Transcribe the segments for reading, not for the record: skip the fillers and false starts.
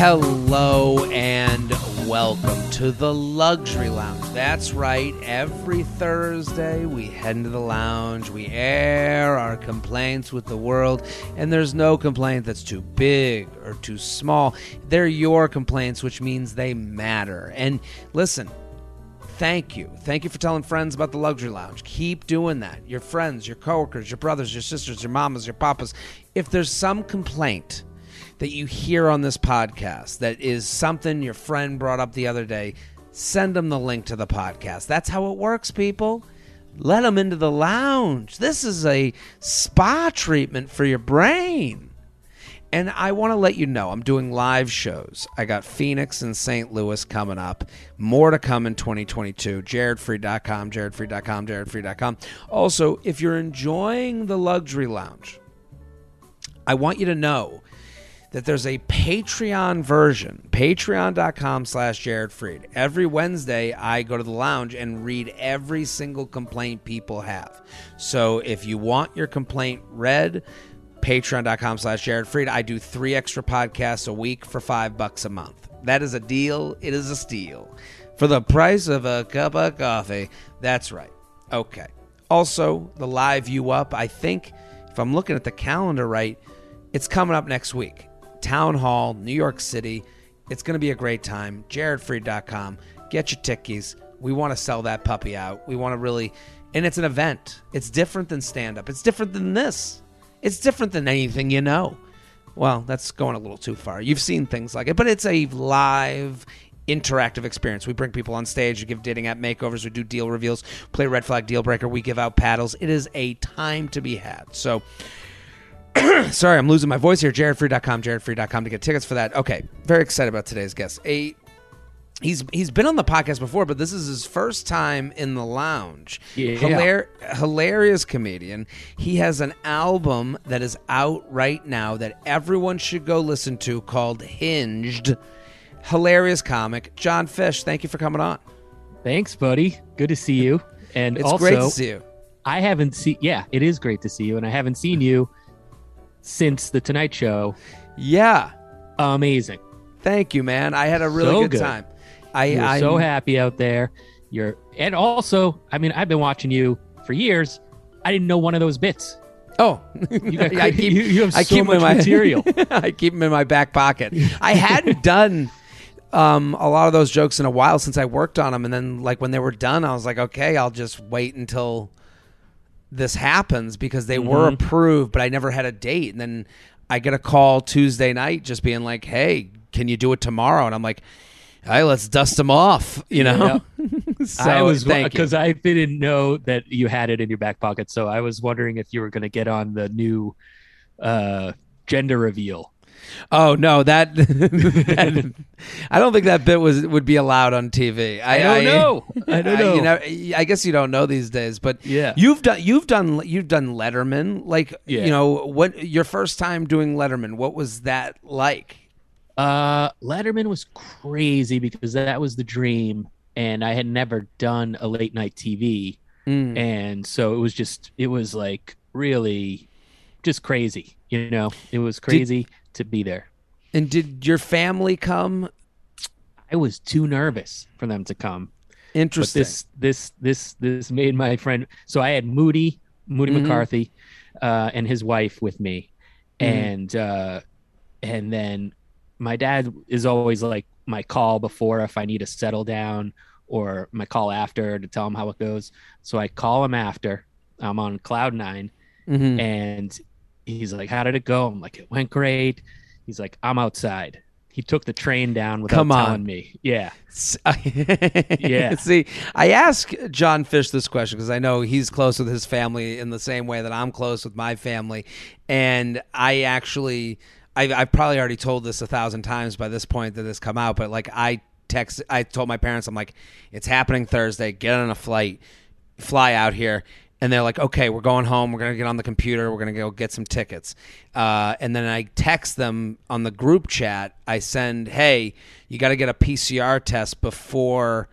Hello and welcome to the Luxury Lounge. That's right, every Thursday we head into the lounge, we air our complaints with the world, and there's no complaint that's too big or too small. They're your complaints, which means they matter. And listen, thank you. Thank you for telling friends about the Luxury Lounge. Keep doing that. Your friends, your coworkers, your brothers, your sisters, your mamas, your papas. If there's some complaint that you hear on this podcast that is something your friend brought up the other day, send them the link to the podcast. That's how it works, people. Let them into the lounge. This is a spa treatment for your brain. And I want to let you know, I'm doing live shows. I got Phoenix and St. Louis coming up. More to come in 2022. Jaredfree.com, Jaredfree.com, Jaredfree.com. Also, if you're enjoying the Luxury Lounge, I want you to know that there's a Patreon version, patreon.com/Jared Freid. Every Wednesday, I go to the lounge and read every single complaint people have. So if you want your complaint read, patreon.com/Jared Freid. I do 3 extra podcasts a week for $5 a month. That is a deal. It is a steal. For the price of a cup of coffee. That's right. Okay. Also, the live You Up, I think, if I'm looking at the calendar right, it's coming up next week. Town Hall, New York City. It's going to be a great time. Jaredfree.com. Get your tickies. We want to sell that puppy out. We want to really... And it's an event. It's different than stand-up. It's different than this. It's different than anything you know. Well, that's going a little too far. You've seen things like it, but it's a live, interactive experience. We bring people on stage. We give dating app makeovers. We do deal reveals. Play Red Flag Deal Breaker. We give out paddles. It is a time to be had. So... Sorry, I'm losing my voice here. Jaredfree.com, Jaredfree.com to get tickets for that. Okay, very excited about today's guest. He's been on the podcast before, but this is his first time in the lounge. Yeah. Hilarious comedian. He has an album that is out right now that everyone should go listen to called Hinged. Hilarious comic. Jon Fisch, thank you for coming on. Thanks, buddy. Good to see you. And it's also, great to see you. Yeah, it is great to see you, and I haven't seen you since the Tonight Show. Yeah. Amazing. Thank you, man. I had a really good time. I'm so happy out there. And also, I mean, I've been watching you for years. I didn't know one of those bits. Oh, you have so much material. I keep them in my back pocket. I hadn't done a lot of those jokes in a while since I worked on them. And then like when they were done, I was like, okay, I'll just wait until this happens, because they were approved, but I never had a date. And then I get a call Tuesday night just being like, hey, can you do it tomorrow? And I'm like, hey, let's dust them off, you know? Yeah. So I was, because I didn't know that you had it in your back pocket. So I was wondering if you were going to get on the new gender reveal. Oh no, that I don't think that bit would be allowed on TV. I don't know. I guess you don't know these days, but yeah, you've done Letterman. Like, yeah. You know, what your first time doing Letterman? What was that like? Letterman was crazy because that was the dream, and I had never done a late night TV, and so it was like really just crazy. You know, it was crazy. To be there. And did your family come? I was too nervous for them to come. Interesting. But this made my friend. So I had Moody McCarthy and his wife with me, and then my dad is always like my call before if I need to settle down, or my call after to tell him how it goes. So I call him after I'm on cloud nine, and he's like, how did it go? I'm like, it went great. He's like, I'm outside. He took the train down without telling me. Yeah. Yeah. See, I ask Jon Fisch this question because I know he's close with his family in the same way that I'm close with my family. And I actually, I've probably already told this 1,000 times by this point that this come out, but like I told my parents, I'm like, it's happening Thursday. Get on a flight, fly out here. And they're like, okay, we're going home. We're going to get on the computer. We're going to go get some tickets. And then I text them on the group chat. I send, hey, you got to get a PCR test before,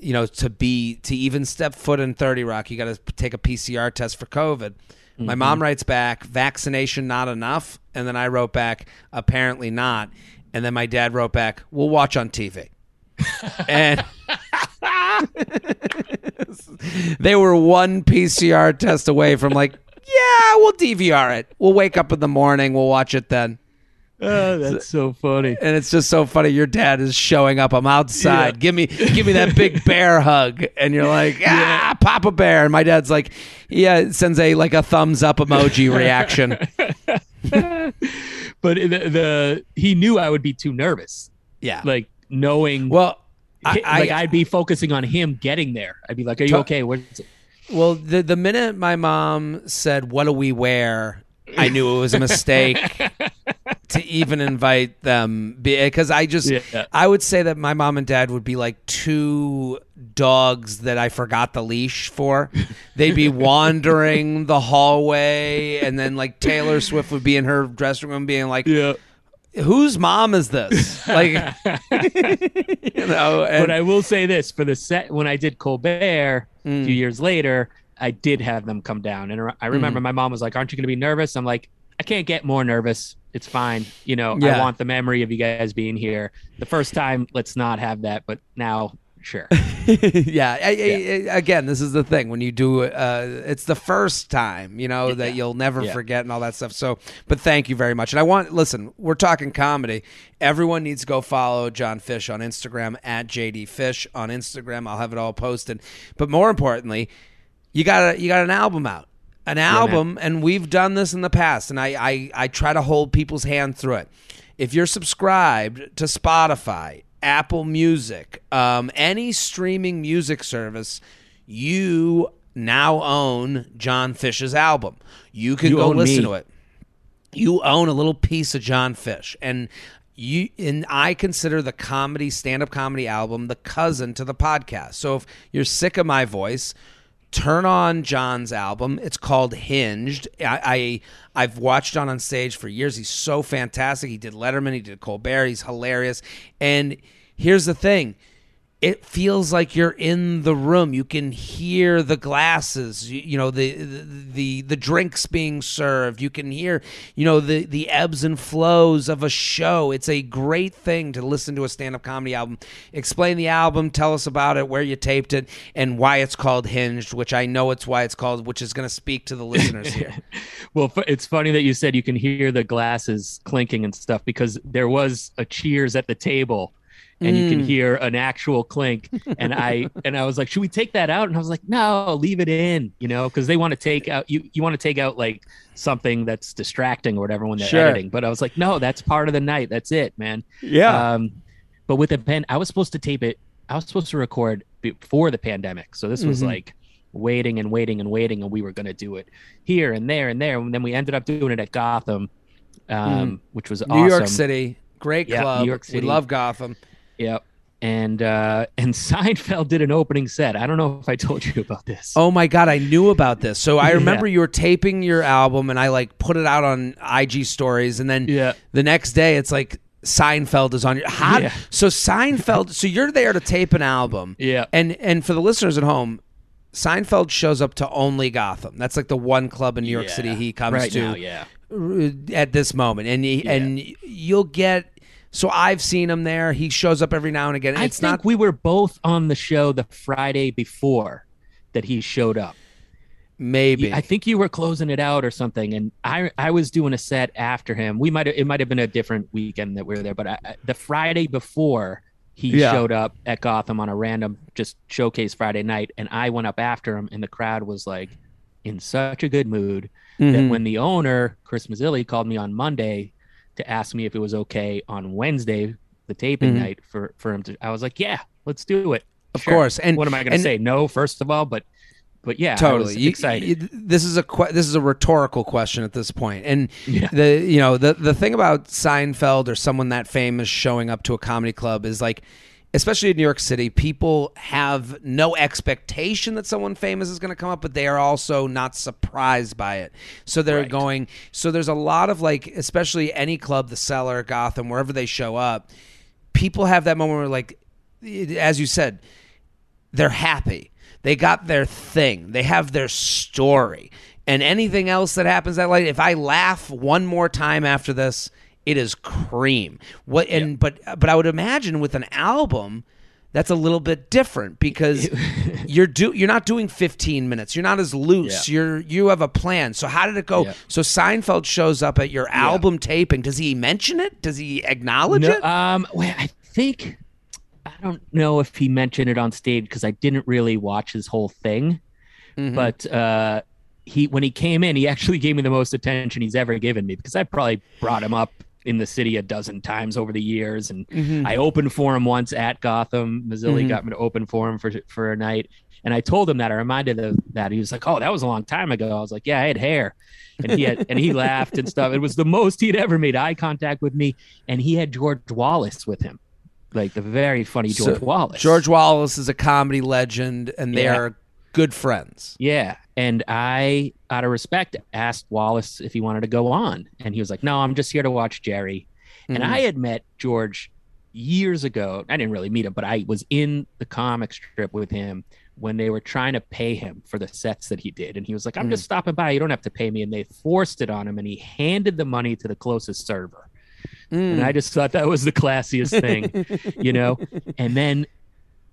you know, to even step foot in 30 Rock. You got to take a PCR test for COVID. Mm-hmm. My mom writes back, vaccination not enough. And then I wrote back, apparently not. And then my dad wrote back, "We'll watch on TV." And they were one PCR test away from like, yeah, we'll DVR it. We'll wake up in the morning. We'll watch it then. Oh, that's so funny. And it's just so funny. Your dad is showing up. I'm outside. Yeah. Give me that big bear hug. And you're like, ah, yeah. Papa Bear. And my dad's like, yeah, sends a thumbs up emoji reaction. But he knew I would be too nervous. Yeah. Like knowing. Well, I'd be focusing on him getting there. I'd be like, are you okay? Where's it? Well, the minute my mom said, "What do we wear?" I knew it was a mistake to even invite them, because I would say that my mom and dad would be like two dogs that I forgot the leash for. They'd be wandering the hallway, and then like Taylor Swift would be in her dressing room being like, yeah. Whose mom is this? Like, you know. And, but I will say this, for the set when I did Colbert a few years later, I did have them come down, and I remember my mom was like, "Aren't you going to be nervous?" I'm like, "I can't get more nervous. It's fine, you know. Yeah. I want the memory of you guys being here. The first time, let's not have that, but now, sure." Yeah. Again, this is the thing when you do. It's the first time, you know, that you'll never forget and all that stuff. So, but thank you very much. And listen, we're talking comedy. Everyone needs to go follow Jon Fisch on Instagram at @JDFisch on Instagram. I'll have it all posted. But more importantly, You got an album out. An album, and we've done this in the past, and I try to hold people's hand through it. If you're subscribed to Spotify, Apple Music, any streaming music service, you now own Jon Fisch's album. You can go listen to it. You own a little piece of Jon Fisch. And I consider the comedy, stand-up comedy album the cousin to the podcast. So if you're sick of my voice, turn on Jon's album. It's called Hinged. I've watched Jon on stage for years. He's so fantastic. He did Letterman. He did Colbert. He's hilarious. And here's the thing. It feels like you're in the room. You can hear the glasses, you know, the drinks being served. You can hear, you know, the ebbs and flows of a show. It's a great thing to listen to a stand-up comedy album. Explain the album, tell us about it, where you taped it, and why it's called Hinged, which I know it's why it's called, which is going to speak to the listeners here. Well, it's funny that you said you can hear the glasses clinking and stuff, because there was a cheers at the table. And you can hear an actual clink. And I was like, should we take that out? And I was like, no, leave it in, you know, because they want to take out, you want to take out like something that's distracting or whatever when they're editing. But I was like, no, that's part of the night. That's it, man. Yeah. But with a pen, I was supposed to tape it. I was supposed to record before the pandemic. So this was like waiting and waiting and waiting. And we were going to do it here and there and there. And then we ended up doing it at Gotham, which was awesome. New York City. Great club. New York City. We love Gotham. Yep. And Seinfeld did an opening set. I don't know if I told you about this. Oh my God, I knew about this. So I remember you were taping your album, and I like put it out on IG stories, and then the next day it's like Seinfeld is on your So Seinfeld, so you're there to tape an album. Yeah. And for the listeners at home, Seinfeld shows up to only Gotham. That's like the one club in New York City he comes to now, at this moment. And and you'll get. So I've seen him there. He shows up every now and again. I think we were both on the show the Friday before that he showed up. Maybe. I think you were closing it out or something, and I was doing a set after him. It might have been a different weekend that we were there, but the Friday before he showed up at Gotham on a random just showcase Friday night, and I went up after him, and the crowd was like in such a good mood that when the owner, Chris Mazzilli, called me on Monday to ask me if it was okay on Wednesday, the taping night, for him to, I was like, yeah, let's do it. Of course. And what am I going to say? No, first of all, but yeah, totally. I was excited. This is a rhetorical question at this point. And the thing about Seinfeld or someone that famous showing up to a comedy club is like, especially in New York City, people have no expectation that someone famous is going to come up, but they are also not surprised by it. So they're going. So there's a lot of like, especially any club, the Cellar, Gotham, wherever they show up, people have that moment where, like, as you said, they're happy. They got their thing. They have their story. And anything else that happens that night, if I laugh one more time after this, It is cream. What and yeah. But I would imagine with an album, that's a little bit different because you're not doing 15 minutes. You're not as loose. Yeah. You have a plan. So how did it go? Yeah. So Seinfeld shows up at your album taping. Does he mention it? Does he acknowledge it? I don't know if he mentioned it on stage because I didn't really watch his whole thing. Mm-hmm. But when he came in, he actually gave me the most attention he's ever given me because I probably brought him up in the city a dozen times over the years. And I opened for him once at Gotham. Mazzilli got me to open for him for a night. And I told him that. I reminded him that. He was like, oh, that was a long time ago. I was like, yeah, I had hair. And he laughed and stuff. It was the most he'd ever made eye contact with me. And he had George Wallace with him. Like the very funny George Wallace. George Wallace is a comedy legend, and they are good friends. Yeah. And I, out of respect, asked Wallace if he wanted to go on. And he was like, no, I'm just here to watch Jerry. Mm-hmm. And I had met George years ago. I didn't really meet him, but I was in the comic strip with him when they were trying to pay him for the sets that he did. And he was like, I'm just stopping by. You don't have to pay me. And they forced it on him, and he handed the money to the closest server. And I just thought that was the classiest thing, you know? And then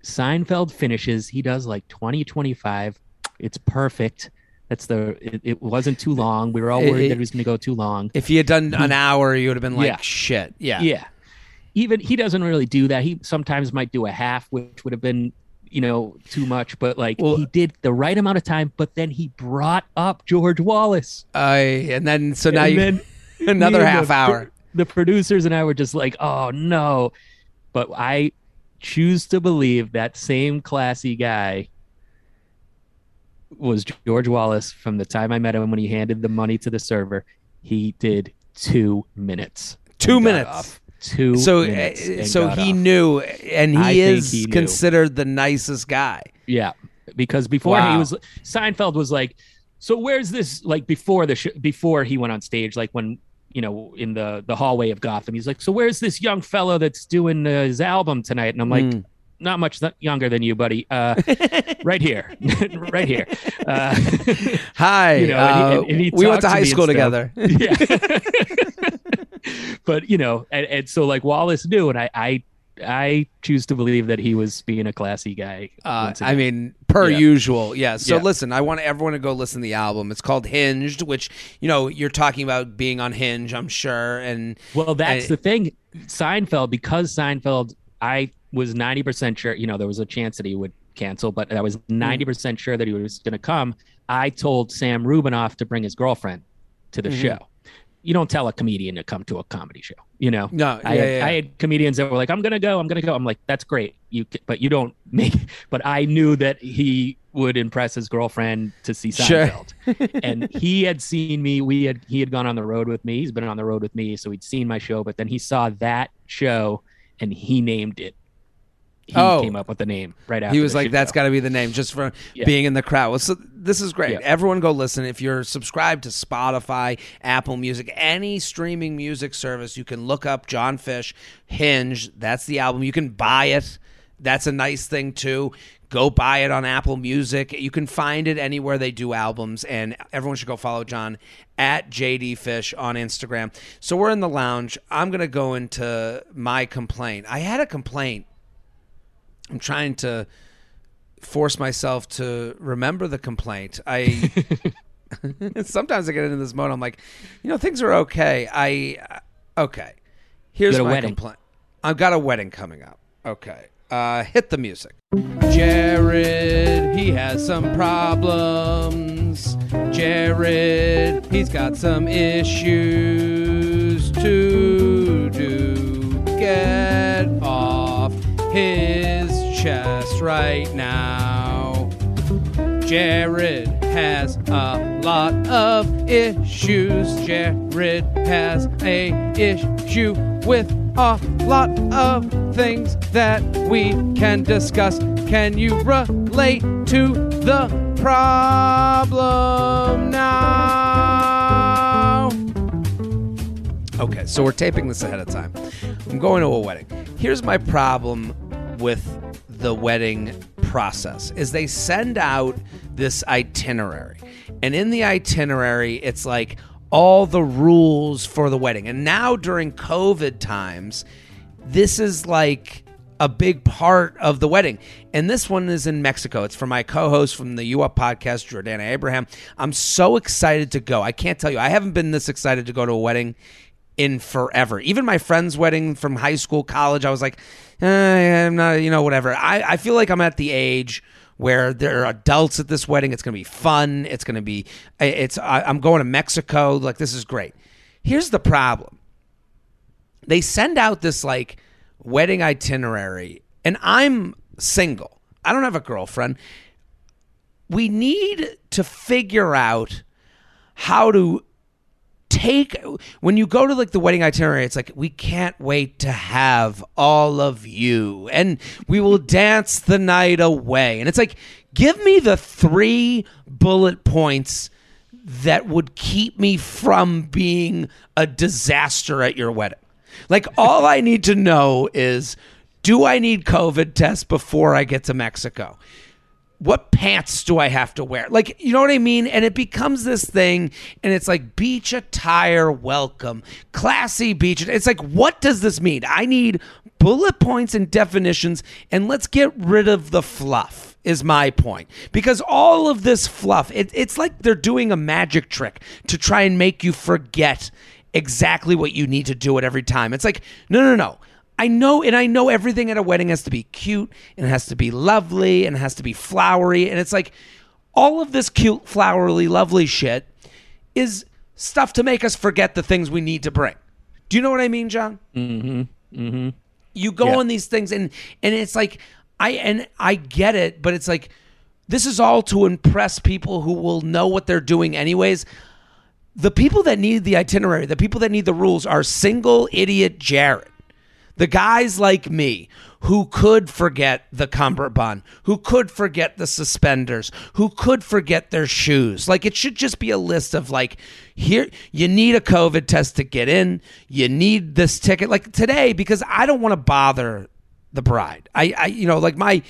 Seinfeld finishes. He does like 20, 25. It's perfect. That's it wasn't too long. We were all worried that it was going to go too long. If he had done an hour, you would have been like, shit. Yeah. Yeah. Even he doesn't really do that. He sometimes might do a half, which would have been, you know, too much, but he did the right amount of time, but then he brought up George Wallace. Another half hour. The producers and I were just like, oh, no. But I choose to believe that same classy guy was George Wallace from the time I met him when he handed the money to the server. He did 2 minutes. 2 minutes. So he knew, and he is considered the nicest guy. Yeah, because before Seinfeld was like, so where's this, like before he went on stage, like when, you know, in the hallway of Gotham, he's like, so where's this young fellow that's doing his album tonight? And I'm like, not much younger than you, buddy. Right here. Right here. Hi. You know, and we went to high school together. Yeah. But, you know, and so like Wallace knew, and I choose to believe that he was being a classy guy. Usual. Yeah. So listen, I want everyone to go listen to the album. It's called Hinged, which, you know, you're talking about being on Hinge, I'm sure. And well, that's the thing. Seinfeld, I was 90% sure, you know, there was a chance that he would cancel, but I was 90% sure that he was going to come. I told Sam Rubinoff to bring his girlfriend to the show. You don't tell a comedian to come to a comedy show, you know? No, I had comedians that were like, I'm going to go. I'm like, that's great. But you don't make, but I knew that he would impress his girlfriend to see Seinfeld. Sure. And he had seen me. He had gone on the road with me. He's been on the road with me. So he'd seen my show, but then he saw that show and he named it. He came up with the name right after. He was like, that's got to be the name just for being in the crowd. Well, so this is great. Yeah. Everyone go listen. If you're subscribed to Spotify, Apple Music, any streaming music service, you can look up Jon Fisch, Hinge. That's the album. You can buy it. That's a nice thing, too. Go buy it on Apple Music. You can find it anywhere they do albums. And everyone should go follow Jon at JDFisch on Instagram. So we're in the lounge. I'm going to go into my complaint. I had a complaint. I'm trying to force myself to remember the complaint. Sometimes I get into this mode. I'm like, you know, things are okay. Okay. Here's my complaint. I've got a wedding coming up. Okay. Hit the music. Jared, he has some problems. Jared, he's got some issues to do. Get off his chest right now. Jared has a lot of issues. Jared has a issue with a lot of things that we can discuss. Can you relate to the problem now? Okay, so we're taping this ahead of time. I'm going to a wedding. Here's my problem with the wedding process is they send out this itinerary, and in the itinerary, it's like, all the rules for the wedding. And now during COVID times, this is like a big part of the wedding. And this one is in Mexico. It's from my co-host from the You Up podcast, Jordana Abraham. I'm so excited to go. I can't tell you. I haven't been this excited to go to a wedding in forever. Even my friend's wedding from high school, college, I was like, I'm not, whatever. I feel like I'm at the age where there are adults at this wedding. It's going to be fun. It's going to be, I'm going to Mexico. Like, this is great. Here's the problem. They send out this like wedding itinerary, and I'm single. I don't have a girlfriend. We need to figure out how to take, when you go to like the wedding itinerary, it's like, we can't wait to have all of you, and we will dance the night away. And it's like, give me the 3 bullet points that would keep me from being a disaster at your wedding. Like, all I need to know is, do I need COVID tests before I get to Mexico? What pants do I have to wear? Like, you know what I mean? And it becomes this thing, and it's like beach attire welcome, classy beach. It's like, what does this mean? I need bullet points and definitions, and let's get rid of the fluff. Is my point. Because all of this fluff, it's like they're doing a magic trick to try and make you forget exactly what you need to do at every time. It's like, no. I know everything at a wedding has to be cute, and it has to be lovely, and it has to be flowery. And it's like, all of this cute, flowery, lovely shit is stuff to make us forget the things we need to bring. Do you know what I mean, John? Mm-hmm. You go on these things, and it's like, I get it, but it's like, this is all to impress people who will know what they're doing anyways. The people that need the itinerary, the people that need the rules are single idiot Jared. The guys like me who could forget the cummerbund, who could forget the suspenders, who could forget their shoes. Like, it should just be a list of like, here, you need a COVID test to get in. You need this ticket. Like today, because I don't want to bother the bride. I my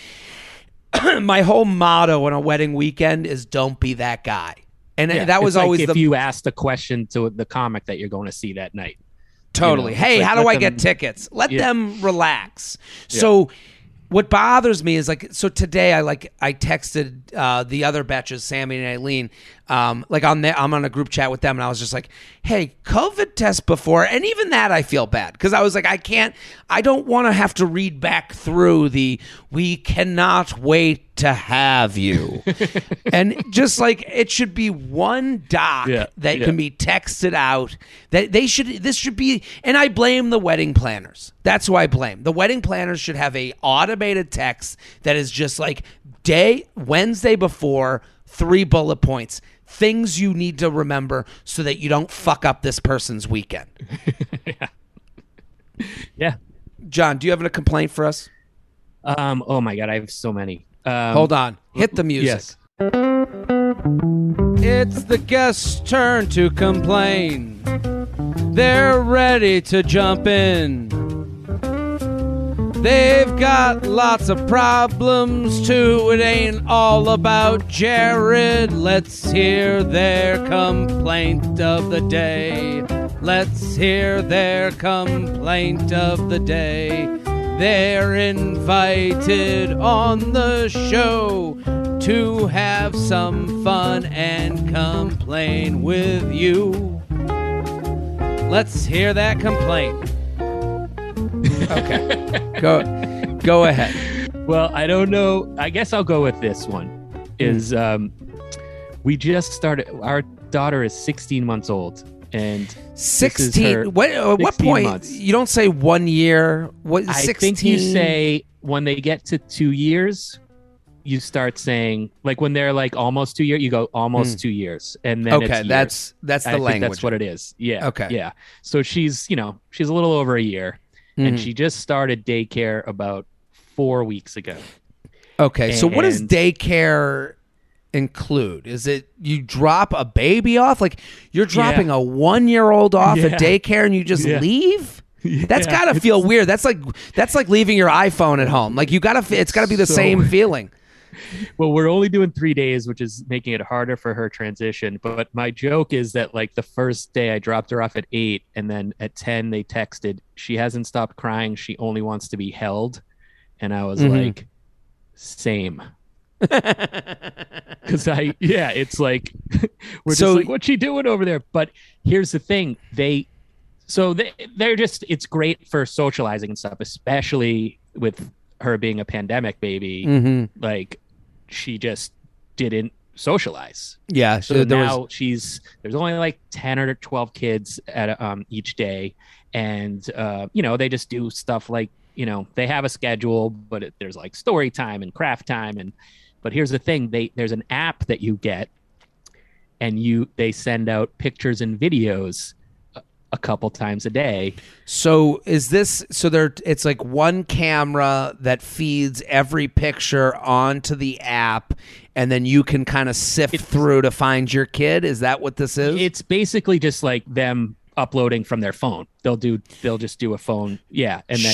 my whole motto on a wedding weekend is don't be that guy. And that was like always if you asked a question to the comic that you're going to see that night. Totally. You know, hey, like, how do I get tickets? Let them relax. Yeah. So what bothers me is like, so today I texted the other Betches, Sammy and Eileen, I'm on a group chat with them, and I was just like, hey, COVID test before. And even that I feel bad, because I was like, I don't want to have to read back through the, we cannot wait to have you. And just like, it should be one doc that can be texted out, that this should be, and I blame the wedding planners. That's who I blame. The wedding planners should have a automated text that is just like, Wednesday before, 3 bullet points, things you need to remember so that you don't fuck up this person's weekend. Yeah. John, do you have a complaint for us? Oh my God, I have so many. Hold on. Hit the music. Yes. It's the guest's turn to complain. They're ready to jump in. They've got lots of problems, too. It ain't all about Jared. Let's hear their complaint of the day. Let's hear their complaint of the day. They're invited on the show to have some fun and complain with you. Let's hear that complaint. Okay, go ahead. Well, I don't know. I guess I'll go with this one. Is we just started. Our daughter is 16 months old, and 16. What point? Months. You don't say 1 year. What? 16? I think you say when they get to 2 years. You start saying, like, when they're like almost 2 years, you go almost 2 years, and then okay, that's the language. I think that's what it is. Yeah. Okay. Yeah. So she's a little over a year. Mm-hmm. And she just started daycare about 4 weeks ago. Okay, so what does daycare include? Is it you drop a baby off? Like, you're dropping a 1-year-old off at daycare and you just leave? Yeah. That's got to feel weird. That's like leaving your iPhone at home. Like, it's got to be the same feeling. Well, we're only doing 3 days, which is making it harder for her transition. But my joke is that like the first day I dropped her off at 8, and then at 10 they texted, she hasn't stopped crying. She only wants to be held. And I was like, same. Because it's like, we're just like, what's she doing over there? But here's the thing. They're just, it's great for socializing and stuff, especially with her being a pandemic baby. Like, she just didn't socialize. Yeah. So now there's only like 10 or 12 kids at each day. And, they just do stuff like, they have a schedule, but there's like story time and craft time. But here's the thing. There's an app that you get, and they send out pictures and videos a couple times a day. It's like one camera that feeds every picture onto the app, and then you can kind of sift through to find your kid. Is that what this is? It's basically just like them uploading from their phone. They'll just do a phone. Yeah. And then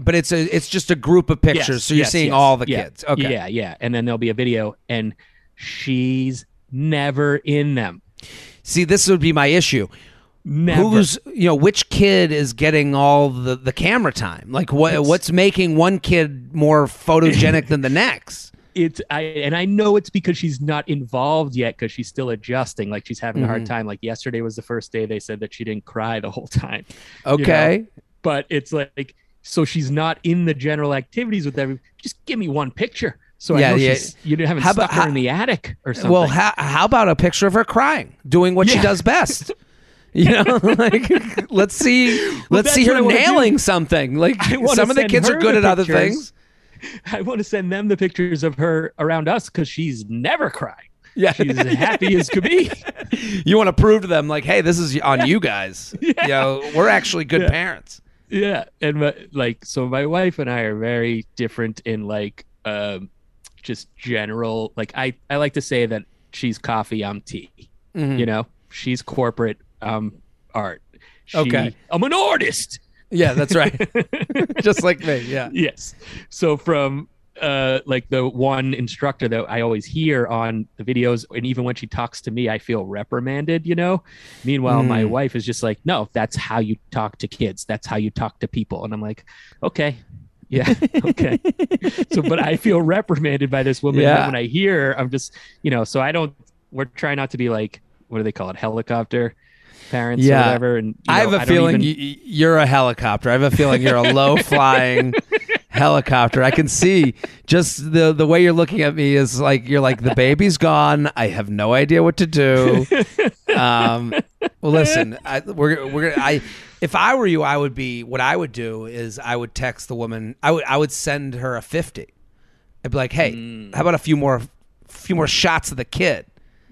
but it's just a group of pictures. Yes, so you're seeing all the kids. Okay. Yeah. Yeah. And then there'll be a video, and she's never in them. See, this would be my issue. Never. Which kid is getting all the camera time? Like what's making one kid more photogenic than the next? I know it's because she's not involved yet, because she's still adjusting. Like, she's having a hard time. Like, yesterday was the first day they said that she didn't cry the whole time. Okay. But it's like, so she's not in the general activities with everyone. Just give me one picture. So I know you haven't stuck her in the attic or something. Well, how about a picture of her crying, doing what she does best? Let's see her nailing something. Like, some of the kids are good at other things. I want to send them the pictures of her around us, because she's never crying. Yeah, she's as happy as could be. You want to prove to them, like, hey, this is on you guys. Yeah. We're actually good parents. Yeah, and my wife and I are very different in just general. Like, I like to say that she's coffee, I'm tea. Mm-hmm. She's corporate, art. I'm an artist. Yeah, that's right. Just like me. Yeah. Yes. So from the one instructor that I always hear on the videos, and even when she talks to me, I feel reprimanded, Meanwhile, my wife is just like, no, that's how you talk to kids. That's how you talk to people. And I'm like, okay. Yeah. Okay. But I feel reprimanded by this woman. Yeah. When I hear her, I'm just, so we're trying not to be like, what do they call it? Helicopter parents or whatever. And you're a helicopter. I have a feeling you're a low flying helicopter. I can see just the way you're looking at me is like, you're like, the baby's gone. I have no idea what to do. Well, listen, if I were you, what I would do is I would text the woman. I would send her a 50. I'd be like, hey, how about a few more shots of the kid?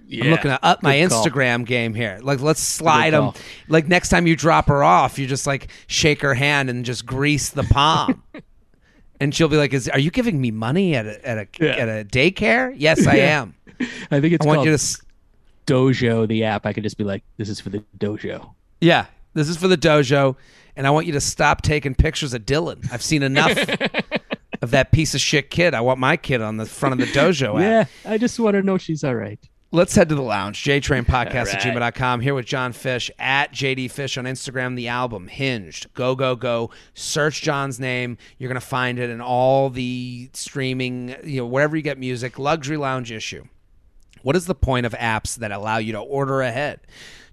Yeah, I'm looking to up my Instagram game here. Like, let's slide them. Like, next time you drop her off, you just like shake her hand and just grease the palm, and she'll be like, "Are you giving me money at a daycare?" Yes, I am. I think it's called Dojo, the app. I could just be like, "This is for the dojo." Yeah, this is for the dojo, and I want you to stop taking pictures of Dylan. I've seen enough. Of that piece of shit kid. I want my kid on the front of the dojo app. Yeah, I just want to know she's all right. Let's head to the lounge. JTrainPodcast@gmail.com. Here with Jon Fisch at @JDFisch on Instagram. The album Hinged. Go. Search Jon's name. You're going to find it in all the streaming, wherever you get music. Luxury Lounge issue. What is the point of apps that allow you to order ahead?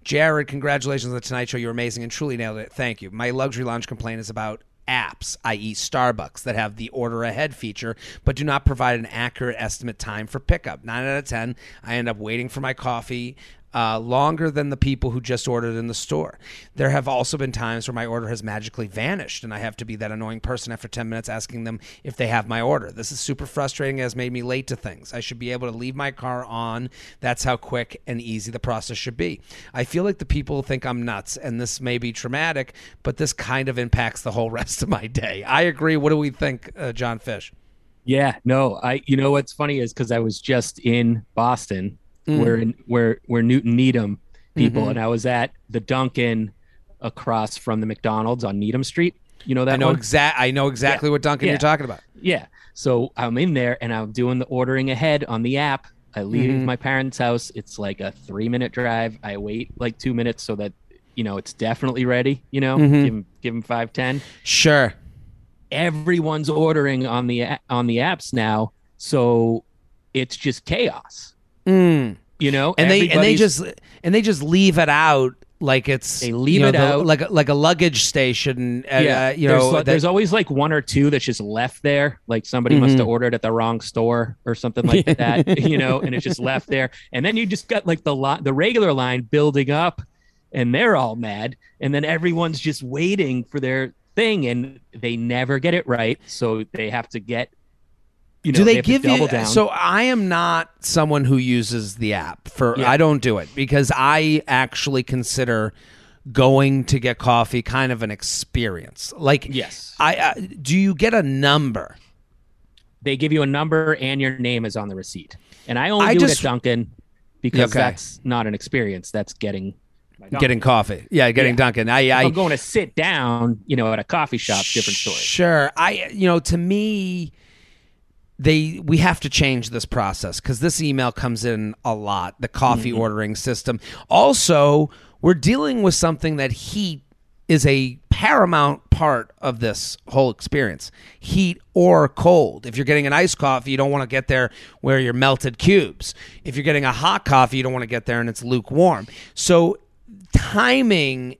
Jared, congratulations on the Tonight Show. You're amazing and truly nailed it. Thank you. My Luxury Lounge complaint is about apps, i.e. Starbucks, that have the order ahead feature but do not provide an accurate estimate time for pickup. 9 out of 10, I end up waiting for my coffee longer than the people who just ordered in the store. There have also been times where my order has magically vanished, and I have to be that annoying person after 10 minutes asking them if they have my order. This is super frustrating. It has made me late to things. I should be able to leave my car on. That's how quick and easy the process should be. I feel like the people think I'm nuts, and this may be traumatic, but this kind of impacts the whole rest of my day. I agree. What do we think, Jon Fisch? Yeah, no. What's funny is because I was just in Boston. We're Needham people, and I was at the Dunkin' across from the McDonald's on Needham Street. I know exactly what Dunkin' you're talking about. Yeah, So I'm in there and I'm doing the ordering ahead on the app. I leave my parents' house. It's like a 3-minute drive. I wait like 2 minutes so that, you know, it's definitely ready, you know, give them 5:10. Sure. Everyone's ordering on the apps now. So it's just chaos, you know, and they just leave it out. Like they leave it out like a luggage station. There's always like one or two that's just left there. Like somebody must have ordered at the wrong store or something like that, you know, and it's just left there. And then you just got like the regular line building up and they're all mad. And then everyone's just waiting for their thing and they never get it right. So they have to get, you know, do they give you down. So I am not someone who uses the app for I don't do it because I actually consider going to get coffee kind of an experience. Like I do you get a number? They give you a number and your name is on the receipt. And I only do it at Dunkin' because that's not an experience. That's getting coffee. Yeah, getting Dunkin'. I'm going to sit down, you know, at a coffee shop, different story. Sure. To me, we have to change this process because this email comes in a lot, the coffee ordering system. Also, we're dealing with something that heat is a paramount part of this whole experience, heat or cold. If you're getting an iced coffee, you don't want to get there where you're melted cubes. If you're getting a hot coffee, you don't want to get there and it's lukewarm. So timing,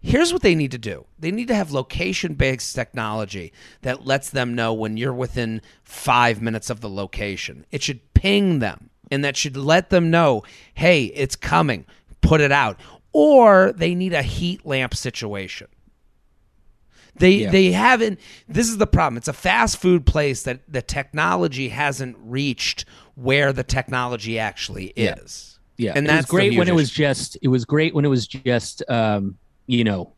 here's what they need to do. They need to have location-based technology that lets them know when you're within 5 minutes of the location. It should ping them, and that should let them know, hey, it's coming. Put it out. Or they need a heat lamp situation. They haven't. This is the problem. It's a fast food place that the technology hasn't reached where the technology actually is. Yeah, and that's great when it was just. It was great when it was just. You know,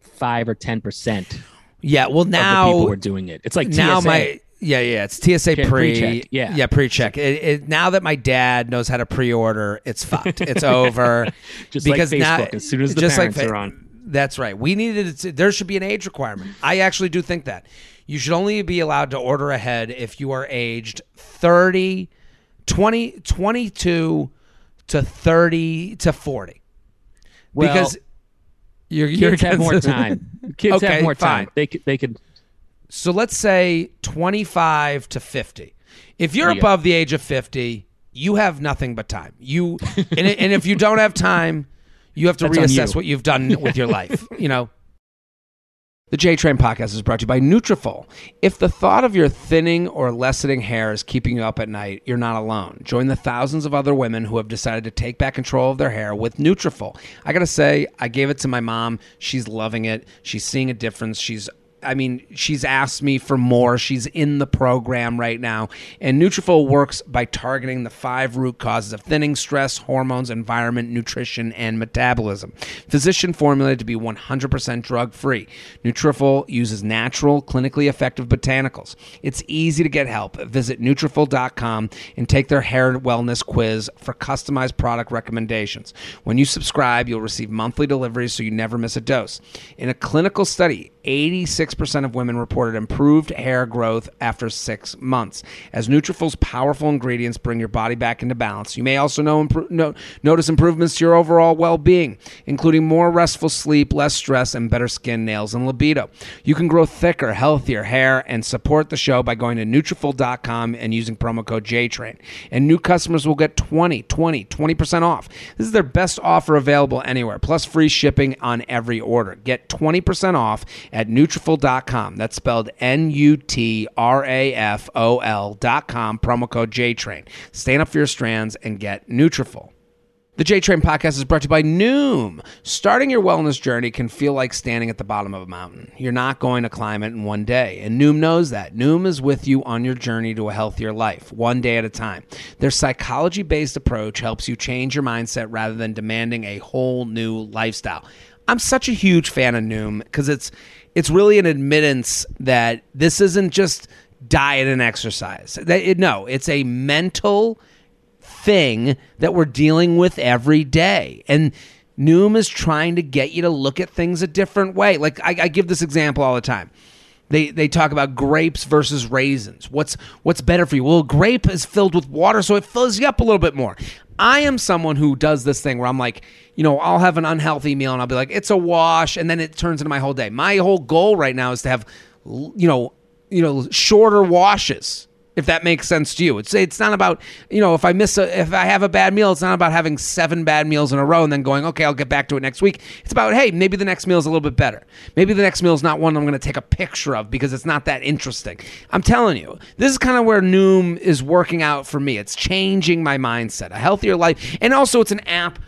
5 or 10%. Yeah, well now of the people were doing it. It's like now TSA. It's TSA pre-check. Yeah, pre-check. It, now that my dad knows how to pre-order, it's fucked. It's over. Just because like Facebook, now, as soon as the parents are on. That's right. We needed. There should be an age requirement. I actually do think that you should only be allowed to order ahead if you are aged 30, 20, 22 to 30 to 40. Well, because your kids have more time. Have more time. Fine. They could. So let's say 25 to 50. If you're above the age of 50, you have nothing but time. And if you don't have time, you have to reassess what you've done with your life. You know. The JTrain podcast is brought to you by Nutrafol. If the thought of your thinning or lessening hair is keeping you up at night, you're not alone. Join the thousands of other women who have decided to take back control of their hair with Nutrafol. I got to say, I gave it to my mom. She's loving it. She's seeing a difference. She's asked me for more. She's in the program right now. And Nutrafol works by targeting the 5 root causes of thinning: stress, hormones, environment, nutrition, and metabolism. Physician formulated to be 100% drug-free. Nutrafol uses natural, clinically effective botanicals. It's easy to get help. Visit Nutrafol.com and take their hair wellness quiz for customized product recommendations. When you subscribe, you'll receive monthly deliveries so you never miss a dose. In a clinical study, 86% of women reported improved hair growth after 6 months. As Nutrafol's powerful ingredients bring your body back into balance, you may also notice improvements to your overall well-being, including more restful sleep, less stress, and better skin, nails, and libido. You can grow thicker, healthier hair and support the show by going to Nutrafol.com and using promo code JTRAIN. And new customers will get 20% off. This is their best offer available anywhere, plus free shipping on every order. Get 20% off at Nutrafol.com. That's spelled Nutrafol.com. Promo code JTrain. Stand up for your strands and get Nutrafol. The JTrain podcast is brought to you by Noom. Starting your wellness journey can feel like standing at the bottom of a mountain. You're not going to climb it in one day, and Noom knows that. Noom is with you on your journey to a healthier life, one day at a time. Their psychology-based approach helps you change your mindset rather than demanding a whole new lifestyle. I'm such a huge fan of Noom because it's really an admittance that this isn't just diet and exercise. No, it's a mental thing that we're dealing with every day. And Noom is trying to get you to look at things a different way. Like I give this example all the time. They talk about grapes versus raisins. What's better for you? Well, a grape is filled with water, so it fills you up a little bit more. I am someone who does this thing where I'm like, you know, I'll have an unhealthy meal and I'll be like, it's a wash, and then it turns into my whole day. My whole goal right now is to have, you know, shorter washes, if that makes sense to you. It's not about, you know, if I have a bad meal, it's not about having 7 bad meals in a row and then going, okay, I'll get back to it next week. It's about, hey, maybe the next meal is a little bit better. Maybe the next meal is not one I'm going to take a picture of because it's not that interesting. I'm telling you, this is kind of where Noom is working out for me. It's changing my mindset, a healthier life. And also it's an app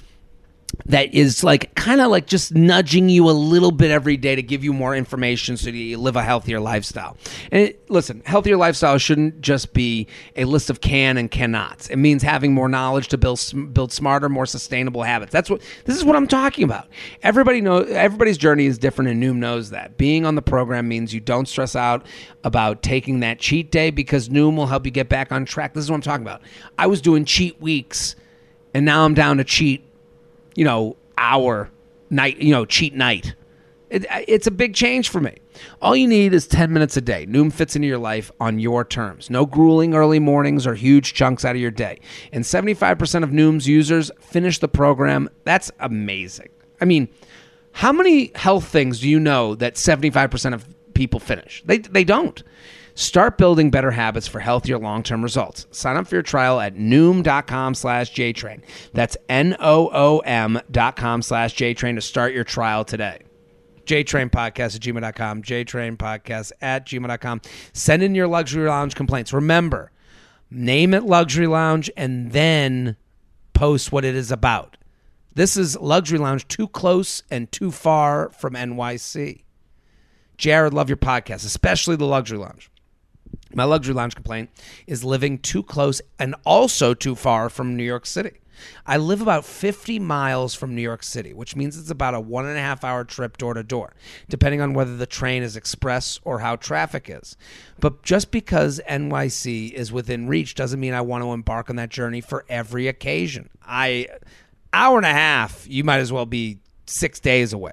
that is like kind of like just nudging you a little bit every day to give you more information so that you live a healthier lifestyle. And listen, healthier lifestyle shouldn't just be a list of can and cannots. It means having more knowledge to build smarter, more sustainable habits. This is what I'm talking about. Everybody's journey is different, and Noom knows that. Being on the program means you don't stress out about taking that cheat day because Noom will help you get back on track. This is what I'm talking about. I was doing cheat weeks, and now I'm down to cheat, you know, hour night, you know, cheat night. It's a big change for me. All you need is 10 minutes a day. Noom fits into your life on your terms. No grueling early mornings or huge chunks out of your day. And 75% of Noom's users finish the program. That's amazing. I mean, how many health things do you know that 75% of people finish? They don't. Start building better habits for healthier long-term results. Sign up for your trial at Noom.com/JTrain. That's NOOM.com/JTrain to start your trial today. JTrainPodcast@gmail.com. JTrainPodcast@gmail.com. Send in your Luxury Lounge complaints. Remember, name it Luxury Lounge and then post what it is about. This is Luxury Lounge, too close and too far from NYC. Jared, love your podcast, especially the Luxury Lounge. My Luxury Lounge complaint is living too close and also too far from New York City. I live about 50 miles from New York City, which means it's about a 1.5-hour trip door to door, depending on whether the train is express or how traffic is. But just because NYC is within reach doesn't mean I want to embark on that journey for every occasion. Hour and a half, you might as well be 6 days away.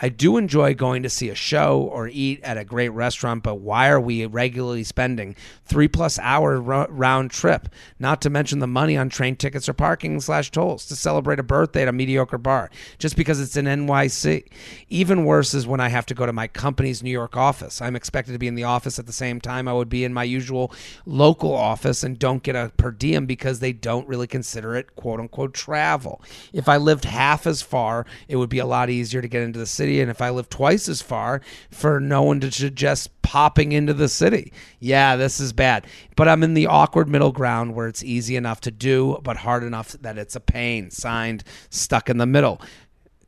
I do enjoy going to see a show or eat at a great restaurant, but why are we regularly spending 3+ hour round trip, not to mention the money on train tickets or parking/tolls, to celebrate a birthday at a mediocre bar just because it's in NYC? Even worse is when I have to go to my company's New York office. I'm expected to be in the office at the same time I would be in my usual local office and don't get a per diem because they don't really consider it quote unquote travel. If I lived half as far, it would be a lot easier to get into the city, and if I live twice as far, for no one to suggest popping into the city. Yeah, this is bad. But I'm in the awkward middle ground where it's easy enough to do, but hard enough that it's a pain. Signed, stuck in the middle.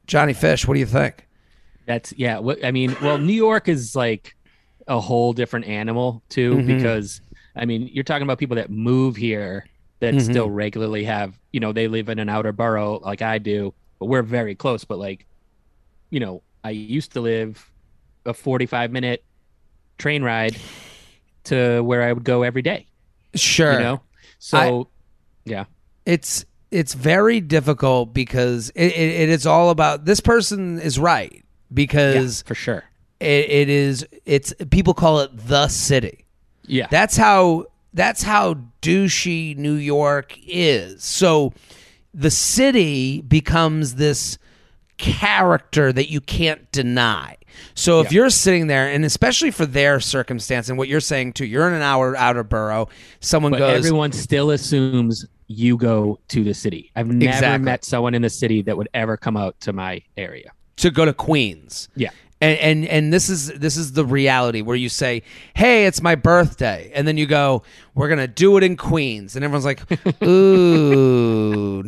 Johnny Fish, what do you think? New York is like a whole different animal too, mm-hmm. because I mean, you're talking about people that move here that mm-hmm. still regularly have, you know, they live in an outer borough like I do, but we're very close. But like, you know, I used to live a 45-minute train ride to where I would go every day. Sure. You know? So, yeah. It's very difficult because it is all about, this person is right because yeah, for sure. It's people call it the city. Yeah. That's how douchey New York is. So the city becomes this character that you can't deny. So if you're sitting there, and especially for their circumstance and what you're saying too, you're in an outer borough, but everyone still assumes you go to the city. I've never met someone in the city that would ever come out to my area. To go to Queens. Yeah. And this is the reality where you say, hey, it's my birthday. And then you go, we're going to do it in Queens. And everyone's like, ooh,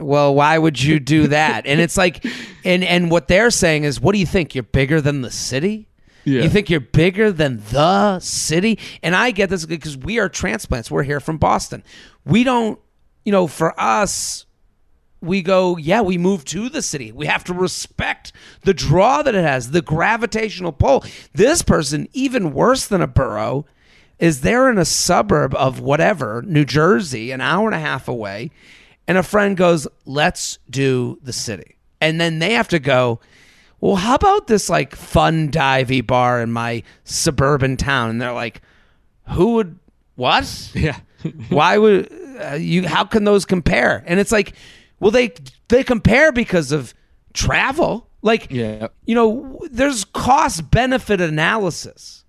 well, why would you do that? And it's like, and what they're saying is, what do you think? You're bigger than the city? Yeah. You think you're bigger than the city? And I get this because we are transplants. We're here from Boston. We don't, you know, for us, we go, yeah, we move to the city. We have to respect the draw that it has, the gravitational pull. This person, even worse than a borough, is there in a suburb of whatever, New Jersey, an hour and a half away, and a friend goes, let's do the city. And then they have to go, well, how about this like fun divey bar in my suburban town? And they're like, who would, what? Yeah. Why would you, how can those compare? And it's like, well, they compare because of travel. Like, yeah. You know, there's cost benefit analysis.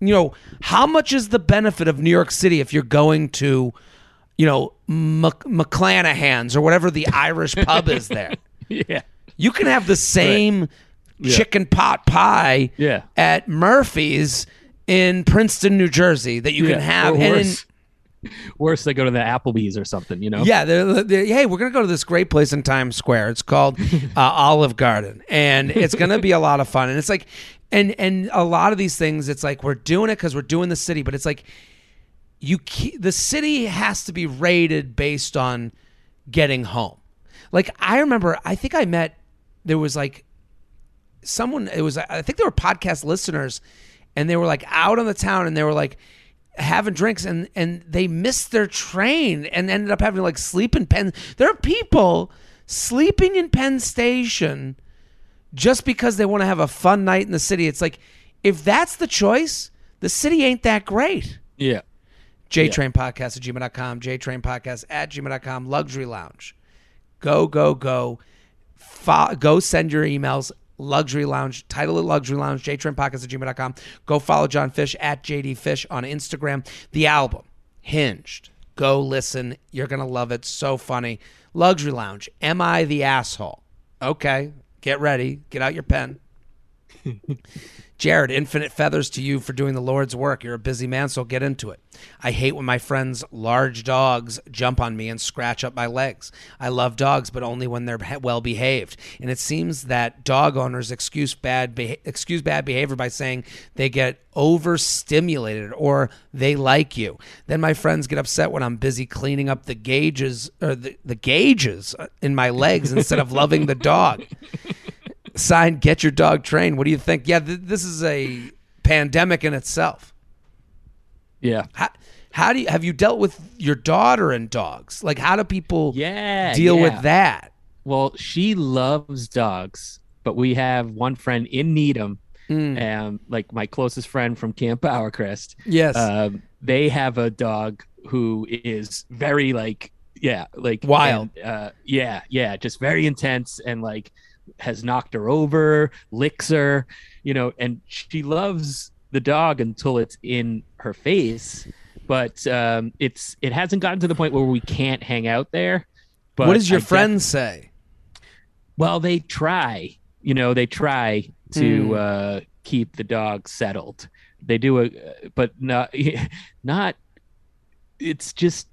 You know, how much is the benefit of New York City if you're going to, you know, McClanahan's or whatever the Irish pub is there? Yeah. You can have the same chicken pot pie at Murphy's in Princeton, New Jersey that you can have. Or worse. Worse, they go to the Applebee's or something, you know? Yeah. They're, hey, we're going to go to this great place in Times Square. It's called Olive Garden. And it's going to be a lot of fun. And it's like, and a lot of these things, it's like, we're doing it because we're doing the city. But it's like, the city has to be rated based on getting home. Like, I remember, I think I met, there was like someone, it was, I think they were podcast listeners, and they were like out on the town and they were like having drinks, and they missed their train and ended up having to like sleep in Penn. There are people sleeping in Penn Station just because they want to have a fun night in the city. It's like, if that's the choice, the city ain't that great. Yeah. JTrainpodcast@gmail.com, JTrainpodcast@gmail.com, Luxury Lounge. Go. Go send your emails. Luxury Lounge. Title it Luxury Lounge. JTrainPockets@gmail.com. Go follow Jon Fisch @JDFisch on Instagram. The album, Hinged. Go listen. You're going to love it. So funny. Luxury Lounge. Am I the asshole? Okay. Get ready. Get out your pen. Jared, infinite feathers to you for doing the Lord's work. You're a busy man, so get into it. I hate when my friends' large dogs jump on me and scratch up my legs. I love dogs, but only when they're well-behaved. And it seems that dog owners excuse bad behavior by saying they get overstimulated or they like you. Then my friends get upset when I'm busy cleaning up the gauges or the gauges in my legs instead of loving the dog. Signed, Get Your Dog Trained. What do you think? Yeah, this is a pandemic in itself. Yeah. Have you dealt with your daughter and dogs? Like, how do people deal with that? Well, she loves dogs, but we have one friend in Needham, like my closest friend from Camp Powercrest. Yes. They have a dog who is very like wild. And, just very intense and like has knocked her over, licks her, you know, and she loves the dog until it's in her face. But it hasn't gotten to the point where we can't hang out there. But what does your friend say? Well, they try, you know, to keep the dog settled. They do, but not. It's just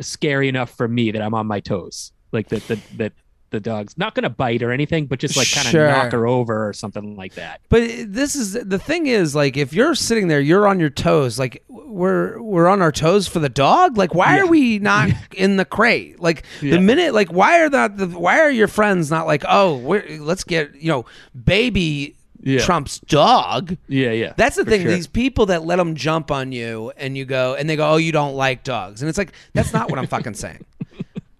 scary enough for me that I'm on my toes, like that. The dog's not going to bite or anything, but just like kind of knock her over or something like that. But this is the thing is like, if you're sitting there, you're on your toes. Like we're on our toes for the dog. Like, why are we not in the crate? Like the minute, like why are your friends not like, oh, let's get, you know, baby Trump's dog. Yeah. Yeah. That's the thing. Sure. These people that let them jump on you and you go and they go, oh, you don't like dogs. And it's like, that's not what I'm fucking saying.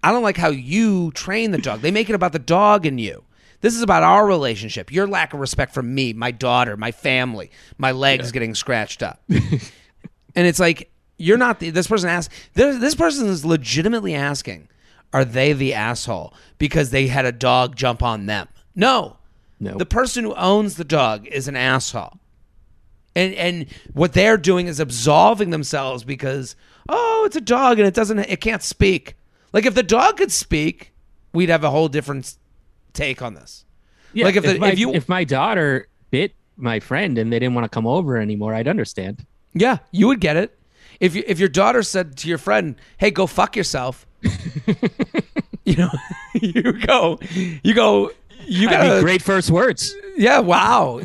I don't like how you train the dog. They make it about the dog and you. This is about our relationship. Your lack of respect for me, my daughter, my family, my legs getting scratched up. And it's like, you're not this person asked. This person is legitimately asking, are they the asshole because they had a dog jump on them? No. The person who owns the dog is an asshole. And what they're doing is absolving themselves because, oh, it's a dog and it can't speak. Like, if the dog could speak, we'd have a whole different take on this. Yeah, like if my daughter bit my friend and they didn't want to come over anymore, I'd understand. Yeah, you would get it. If your daughter said to your friend, "Hey, go fuck yourself," you know, you go. You got that'd be great first words. Yeah. Wow.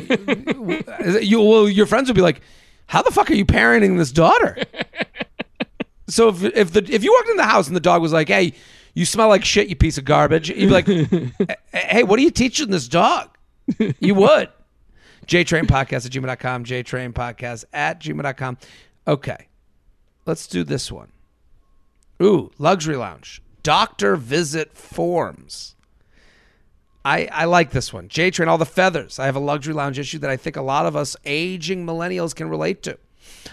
Your friends would be like, "How the fuck are you parenting this daughter?" So if you walked in the house and the dog was like, "Hey, you smell like shit, you piece of garbage," you'd be like, "Hey, what are you teaching this dog?" You would. JTrainPodcast@gmail.com. JTrainPodcast@gmail.com. Okay, let's do this one. Ooh, Luxury Lounge. Doctor visit forms. I like this one. JTrain, all the feathers. I have a luxury lounge issue that I think a lot of us aging millennials can relate to.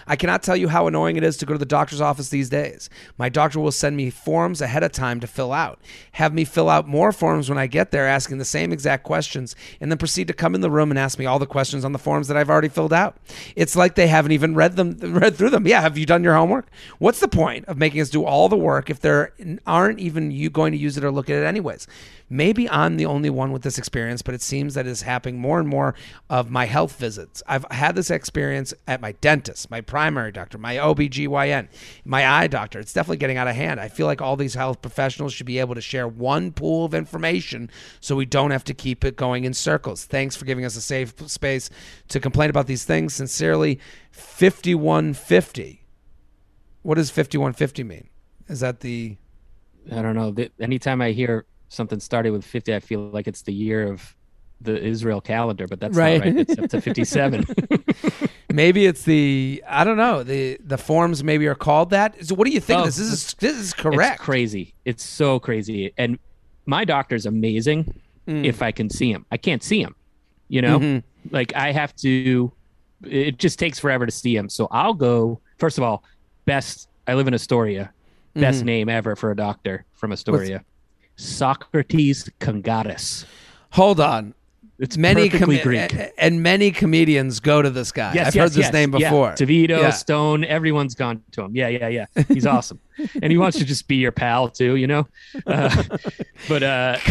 I cannot tell you how annoying it is to go to the doctor's office these days. My doctor will send me forms ahead of time to fill out, have me fill out more forms when I get there asking the same exact questions, and then proceed to come in the room and ask me all the questions on the forms that I've already filled out. It's like they haven't even read through them. Yeah, have you done your homework? What's the point of making us do all the work if there aren't even you going to use it or look at it anyways? Maybe I'm the only one with this experience, but it seems that it's happening more and more of my health visits. I've had this experience at my dentist, my primary doctor, my OBGYN, my eye doctor. It's definitely getting out of hand. I feel like all these health professionals should be able to share one pool of information so we don't have to keep it going in circles. Thanks for giving us a safe space to complain about these things. Sincerely, 5150. What does 5150 mean? Is that the... I don't know. Anytime I hear... something started with 50, I feel like it's the year of the Israel calendar, but that's right. Not right. It's up to 57. Maybe it's the, I don't know, the forms maybe are called that. So what do you think of this? This is correct. It's crazy. It's so crazy. And my doctor's amazing if I can see him. I can't see him, you know? Mm-hmm. Like I have to, it just takes forever to see him. So I'll go, first of all, I live in Astoria. Best name ever for a doctor from Astoria. Socrates Kangaris. Hold on. It's many Greek. And many comedians go to this guy. Yes, I've heard this name before. Yeah. DeVito, yeah. Stone, everyone's gone to him. Yeah. He's awesome. And he wants to just be your pal too, you know?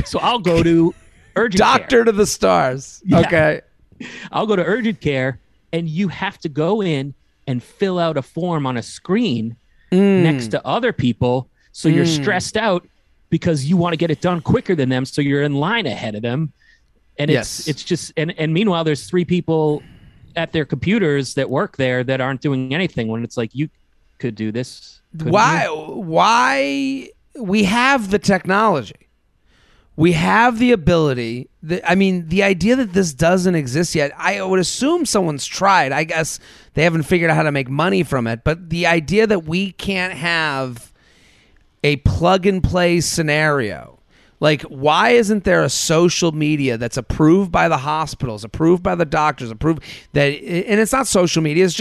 So I'll go to urgent Doctor care. To the stars. Yeah. Okay. I'll go to urgent care and you have to go in and fill out a form on a screen next to other people. So you're stressed out because you want to get it done quicker than them, so you're in line ahead of them. And it's just and meanwhile there's three people at their computers that work there that aren't doing anything when it's like you could do this. Why we have the technology. We have the ability that, I mean, the idea that this doesn't exist yet, I would assume someone's tried. I guess they haven't figured out how to make money from it, but the idea that we can't have a plug-and-play scenario. Like, why isn't there a social media that's approved by the hospitals, approved by the doctors, approved that? And it's not social media. It's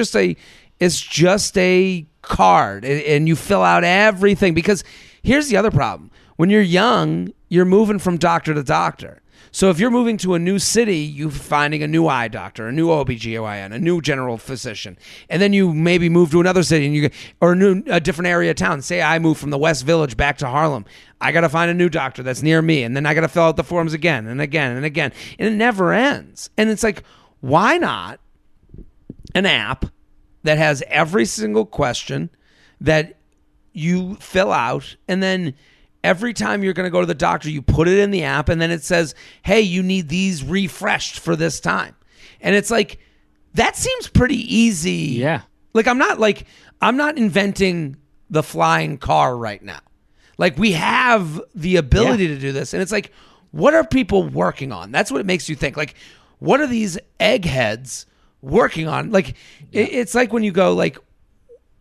just a card, and you fill out everything. Because here's the other problem: when you're young, you're moving from doctor to doctor. So if you're moving to a new city, you're finding a new eye doctor, a new OBGYN, a new general physician. And then you maybe move to another city or a different area of town. Say I move from the West Village back to Harlem. I got to find a new doctor that's near me. And then I got to fill out the forms again and again and again. And it never ends. And it's like, why not an app that has every single question that you fill out, and then every time you're going to go to the doctor, you put it in the app, and then it says, hey, you need these refreshed for this time. And it's like, that seems pretty easy. Yeah. Like, I'm not inventing the flying car right now. Like, we have the ability to do this. And it's like, what are people working on? That's what it makes you think. Like, what are these eggheads working on? Like, it's like when you go, like,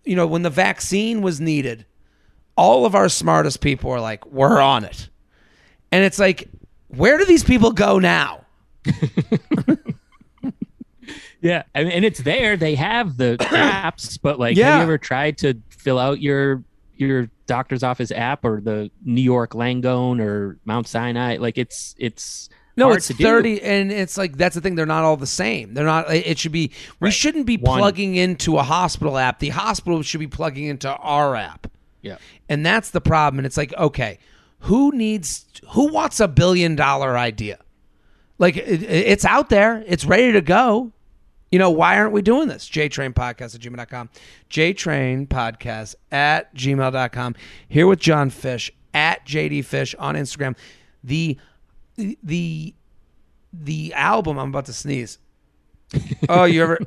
you know, when the vaccine was needed, all of our smartest people are like, we're on it. And it's like, where do these people go now? Yeah. And it's there. They have the apps, but like, have you ever tried to fill out your doctor's office app or the New York Langone or Mount Sinai? Like it's no, hard it's to 30. Do. And it's like, that's the thing. They're not all the same. They're not, it should be, we shouldn't be plugging into a hospital app. The hospital should be plugging into our app. Yeah. And that's the problem. And it's like, okay, who wants $1 billion idea? Like it's out there. It's ready to go. You know, why aren't we doing this? JTrainPodcast@gmail.com. JTrainPodcast@gmail.com. Here with Jon Fisch at @JDFisch on Instagram. The album, I'm about to sneeze. Oh, you ever?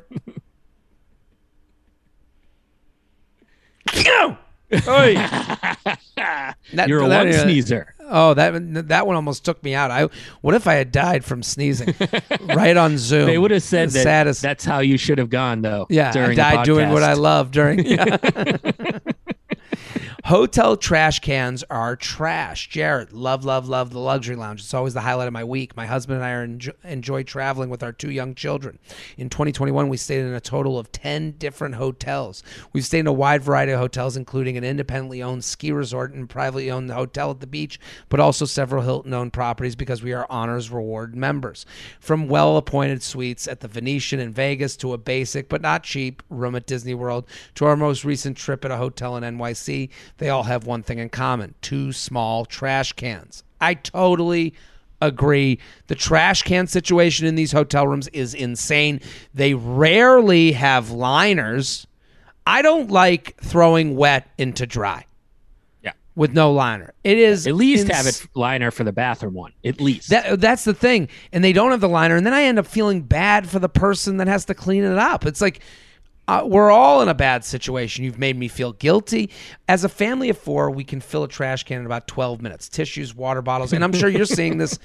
No! You're a one sneezer. Oh, that one almost took me out. What if I had died from sneezing right on Zoom? They would have said that's how you should have gone, though. Yeah, I died doing what I love during. Yeah. Hotel trash cans are trash. Jared, love the Luxury Lounge. It's always the highlight of my week. My husband and I enjoy traveling with our two young children. In 2021, we stayed in a total of 10 different hotels. We've stayed in a wide variety of hotels, including an independently owned ski resort and privately owned hotel at the beach, but also several Hilton-owned properties because we are Honors Reward members. From well-appointed suites at the Venetian in Vegas to a basic but not cheap room at Disney World to our most recent trip at a hotel in NYC, they all have one thing in common: two small trash cans. I totally agree. The trash can situation in these hotel rooms is insane. They rarely have liners. I don't like throwing wet into dry. Yeah, with no liner. It is at least have a liner for the bathroom one. At least that's the thing. And they don't have the liner, and then I end up feeling bad for the person that has to clean it up. It's like, we're all in a bad situation. You've made me feel guilty. As a family of four, we can fill a trash can in about 12 minutes. Tissues, water bottles. And I'm sure you're seeing this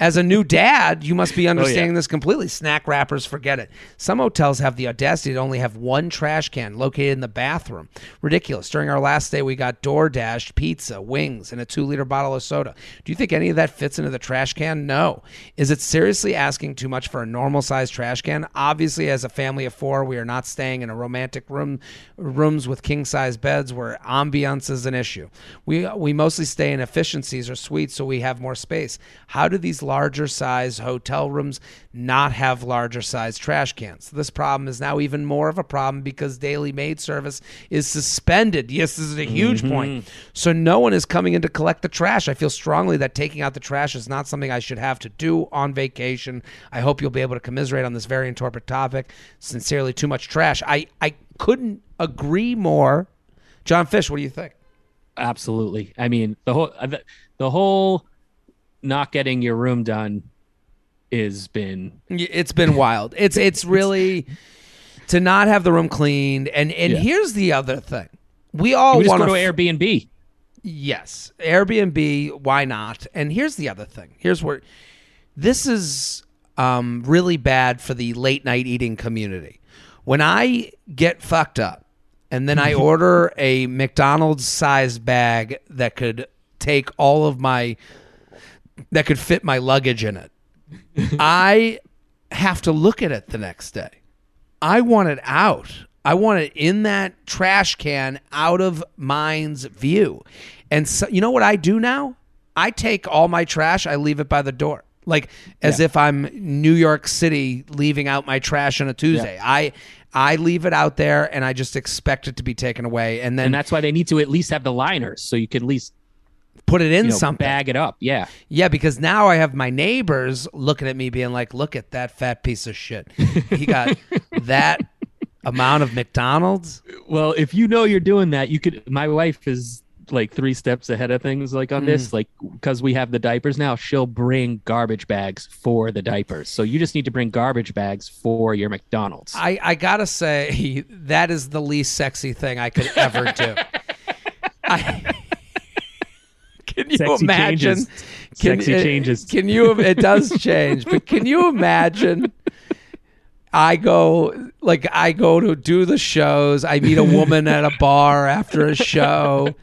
as a new dad. You must be understanding this completely. Snack wrappers, forget it. Some hotels have the audacity to only have one trash can located in the bathroom. Ridiculous. During our last day, we got DoorDashed pizza, wings, and a 2-liter bottle of soda. Do you think any of that fits into the trash can? No. Is it seriously asking too much for a normal-sized trash can? Obviously, as a family of four, we are not staying in a romantic rooms with king-size beds where ambiance is an issue. We mostly stay in efficiencies or suites so we have more space. How do these larger-size hotel rooms not have larger-size trash cans? This problem is now even more of a problem because daily maid service is suspended. Yes, this is a huge point. So no one is coming in to collect the trash. I feel strongly that taking out the trash is not something I should have to do on vacation. I hope you'll be able to commiserate on this very important topic. Sincerely, too much trash. I couldn't agree more. Jon Fisch, what do you think? Absolutely. I mean, the whole not getting your room done it's been wild. It's really to not have the room cleaned. And here's the other thing. We all want to go to Airbnb. Yes. Airbnb. Why not? And here's the other thing. Here's where this is really bad for the late night eating community. When I get fucked up and then I order a McDonald's-sized bag that could take all of that could fit my luggage in it, I have to look at it the next day. I want it out. I want it in that trash can, out of mind's view. And so, you know what I do now? I take all my trash, I leave it by the door. Like if I'm New York City leaving out my trash on a Tuesday. Yeah. I leave it out there and I just expect it to be taken away. And that's why they need to at least have the liners so you can at least put it in something. Bag it up. Yeah. Yeah, because now I have my neighbors looking at me being like, look at that fat piece of shit. He got that amount of McDonald's. Well, if you know you're doing that, you could. My wife is like 3 steps ahead of things like on this, like, because we have the diapers now, she'll bring garbage bags for the diapers. So you just need to bring garbage bags for your McDonald's. I gotta say that is the least sexy thing I could ever do. Can you sexy imagine? Changes. Can you? It does change, but can you imagine? I go to do the shows. I meet a woman at a bar after a show.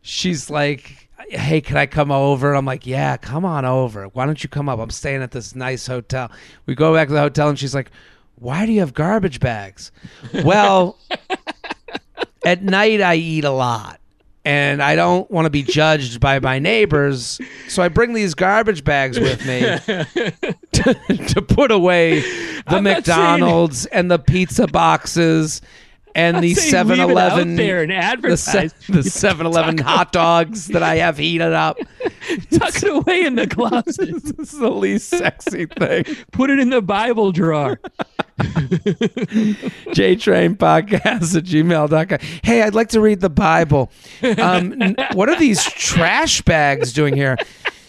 She's like, hey, can I come over? I'm like, yeah, come on over. Why don't you come up? I'm staying at this nice hotel. We go back to the hotel and she's like, why do you have garbage bags? Well, at night I eat a lot and I don't want to be judged by my neighbors. So I bring these garbage bags with me to put away the McDonald's and the pizza boxes and the 7-Eleven there and advertise the 7-Eleven hot dogs that I have heated up. Tuck it away in the closet. This is the least sexy thing. Put it in the Bible drawer. JTrainPodcast@gmail.com. Hey, I'd like to read the Bible. What are these trash bags doing here?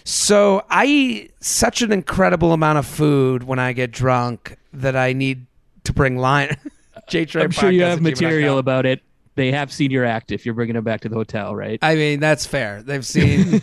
So I eat such an incredible amount of food when I get drunk that I need to bring line. I'm sure you have material about it. They have seen your act if you're bringing it back to the hotel, right? I mean, that's fair. They've seen...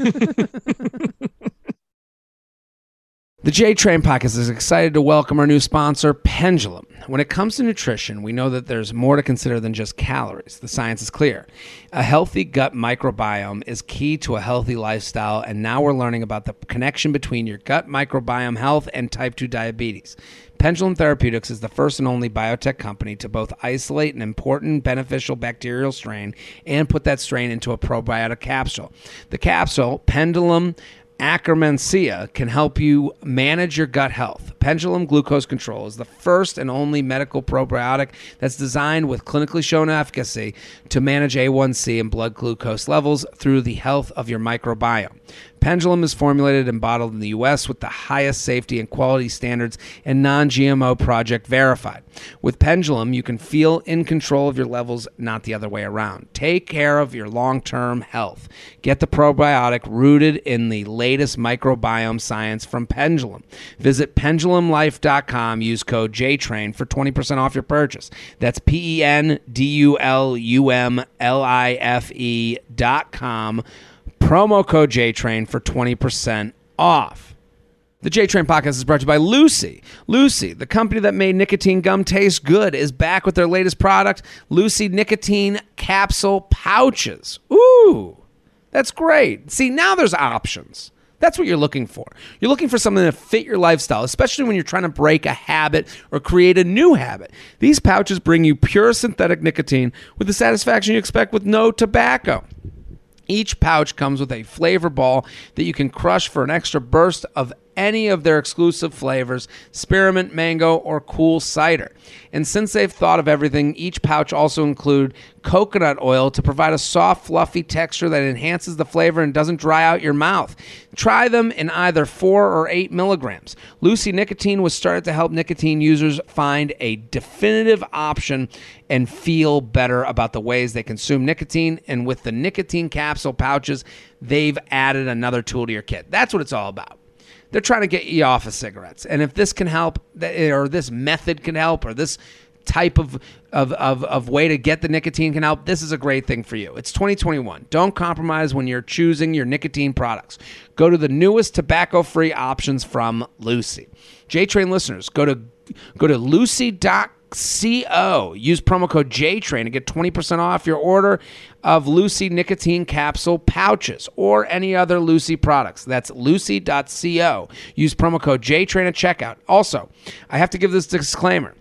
The JTrain Podcast is excited to welcome our new sponsor, Pendulum. When it comes to nutrition, we know that there's more to consider than just calories. The science is clear. A healthy gut microbiome is key to a healthy lifestyle, and now we're learning about the connection between your gut microbiome health and type 2 diabetes. Pendulum Therapeutics is the first and only biotech company to both isolate an important beneficial bacterial strain and put that strain into a probiotic capsule. The capsule, Pendulum Acromantia, can help you manage your gut health. Pendulum Glucose Control is the first and only medical probiotic that's designed with clinically shown efficacy to manage A1C and blood glucose levels through the health of your microbiome. Pendulum is formulated and bottled in the U.S. with the highest safety and quality standards and non-GMO project verified. With Pendulum, you can feel in control of your levels, not the other way around. Take care of your long-term health. Get the probiotic rooted in the latest microbiome science from Pendulum. Visit PendulumLife.com. Use code JTRAIN for 20% off your purchase. That's PendulumLife.com. Promo code JTrain for 20% off. The JTrain Podcast is brought to you by Lucy. Lucy, the company that made nicotine gum taste good, is back with their latest product, Lucy Nicotine Capsule Pouches. Ooh, that's great. See, now there's options. That's what you're looking for. You're looking for something to fit your lifestyle, especially when you're trying to break a habit or create a new habit. These pouches bring you pure synthetic nicotine with the satisfaction you expect with no tobacco. Each pouch comes with a flavor ball that you can crush for an extra burst of any of their exclusive flavors, spearmint, mango, or cool cider. And since they've thought of everything, each pouch also includes coconut oil to provide a soft, fluffy texture that enhances the flavor and doesn't dry out your mouth. Try them in either 4 or 8 milligrams. Lucy Nicotine was started to help nicotine users find a definitive option and feel better about the ways they consume nicotine. And with the nicotine capsule pouches, they've added another tool to your kit. That's what it's all about. They're trying to get you off of cigarettes. And if this can help, or this method can help, or this type of way to get the nicotine can help, this is a great thing for you. It's 2021. Don't compromise when you're choosing your nicotine products. Go to the newest tobacco-free options from Lucy. JTrain listeners, go to lucy.co. Use promo code JTrain to get 20% off your order of Lucy Nicotine Capsule Pouches or any other Lucy products. That's lucy.co. Use promo code JTRAIN at checkout. Also, I have to give this disclaimer.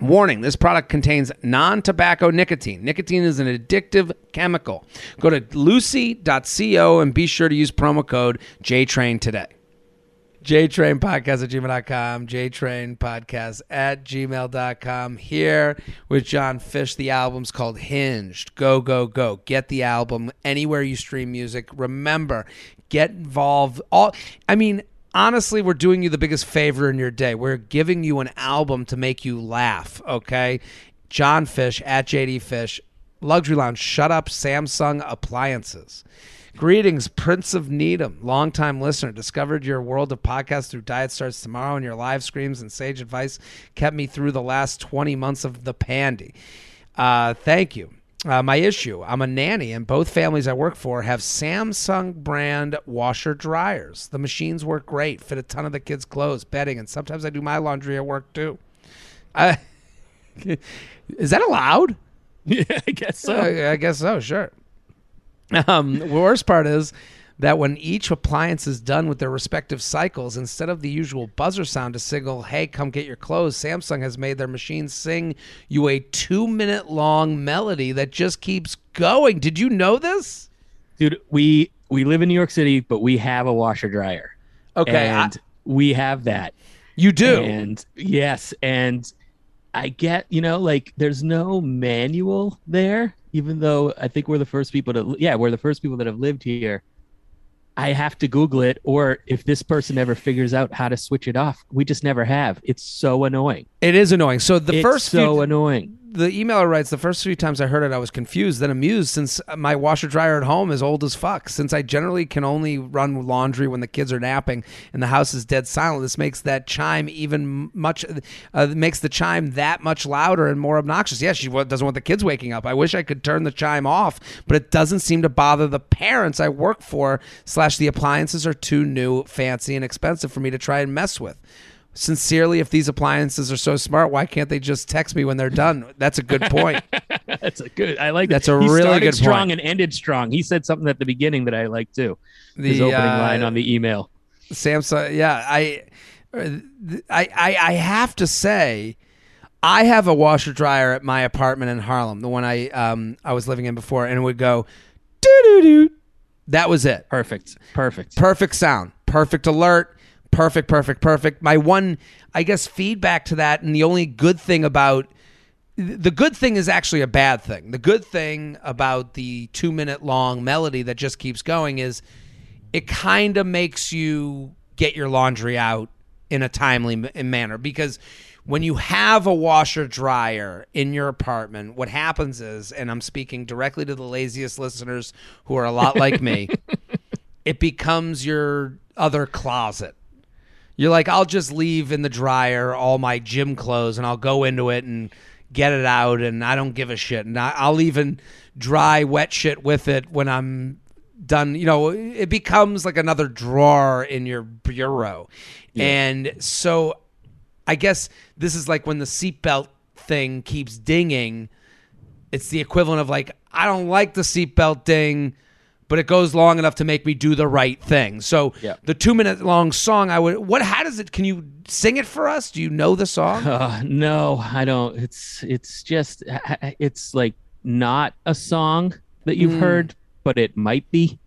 Warning, this product contains non-tobacco nicotine. Nicotine is an addictive chemical. Go to lucy.co and be sure to use promo code JTRAIN today. JTrainPodcast@gmail.com, JTrainPodcast@gmail.com. Here with Jon Fisch. The album's called Hinged. Go, go, go. Get the album anywhere you stream music. Remember, get involved. Honestly, we're doing you the biggest favor in your day. We're giving you an album to make you laugh, okay? Jon Fisch at @JDFisch. Luxury Lounge, shut up, Samsung appliances. Greetings, Prince of Needham, longtime listener. Discovered your world of podcasts through Diet Starts Tomorrow, and your live screams and sage advice kept me through the last 20 months of the pandy. Thank you. My issue, I'm a nanny, and both families I work for have Samsung brand washer dryers. The machines work great, fit a ton of the kids' clothes, bedding, and sometimes I do my laundry at work too. Is that allowed? Yeah, I guess so. I guess so, sure. The worst part is that when each appliance is done with their respective cycles, instead of the usual buzzer sound to signal, hey, come get your clothes, Samsung has made their machines sing you a 2-minute long melody that just keeps going. Did you know this? Dude, we live in New York City, but we have a washer dryer. Okay. And we have that. You do? And yes. And I get, there's no manual there. Even though I think we're the first people that have lived here. I have to Google it, or if this person ever figures out how to switch it off, we just never have. It's so annoying. It is annoying. So the first annoying. the emailer writes, the first few times I heard it, I was confused, then amused, since my washer dryer at home is old as fuck. Since I generally can only run laundry when the kids are napping and the house is dead silent, this makes that chime even much, makes the chime that much louder and more obnoxious. Yeah, she doesn't want the kids waking up. I wish I could turn the chime off, but it doesn't seem to bother the parents I work for, / the appliances are too new, fancy, and expensive for me to try and mess with. Sincerely, if these appliances are so smart, why can't they just text me when they're done? That's a good point. I like that. That's a really good strong point. And ended strong. He said something at the beginning that I like too. His opening line on the email. Samsung. Yeah, I have to say, I have a washer dryer at my apartment in Harlem, the one I was living in before, and it would go doo doo doo. That was it. Perfect sound. Perfect alert. Perfect. My one, I guess, feedback to that, and the only good thing about, the good thing is actually a bad thing. The good thing about the 2-minute long melody that just keeps going is it kind of makes you get your laundry out in a timely manner, because when you have a washer dryer in your apartment, what happens is, and I'm speaking directly to the laziest listeners who are a lot like me, it becomes your other closet. You're like, I'll just leave in the dryer all my gym clothes and I'll go into it and get it out and I don't give a shit. And I'll even dry wet shit with it when I'm done. You know, it becomes like another drawer in your bureau. Yeah. And so I guess this is like when the seatbelt thing keeps dinging. It's the equivalent of like, I don't like the seatbelt ding, but it goes long enough to make me do the right thing. So yeah. The 2-minute long song, how does it, can you sing it for us? Do you know the song? No, I don't. It's just, it's like not a song that you've heard, but it might be.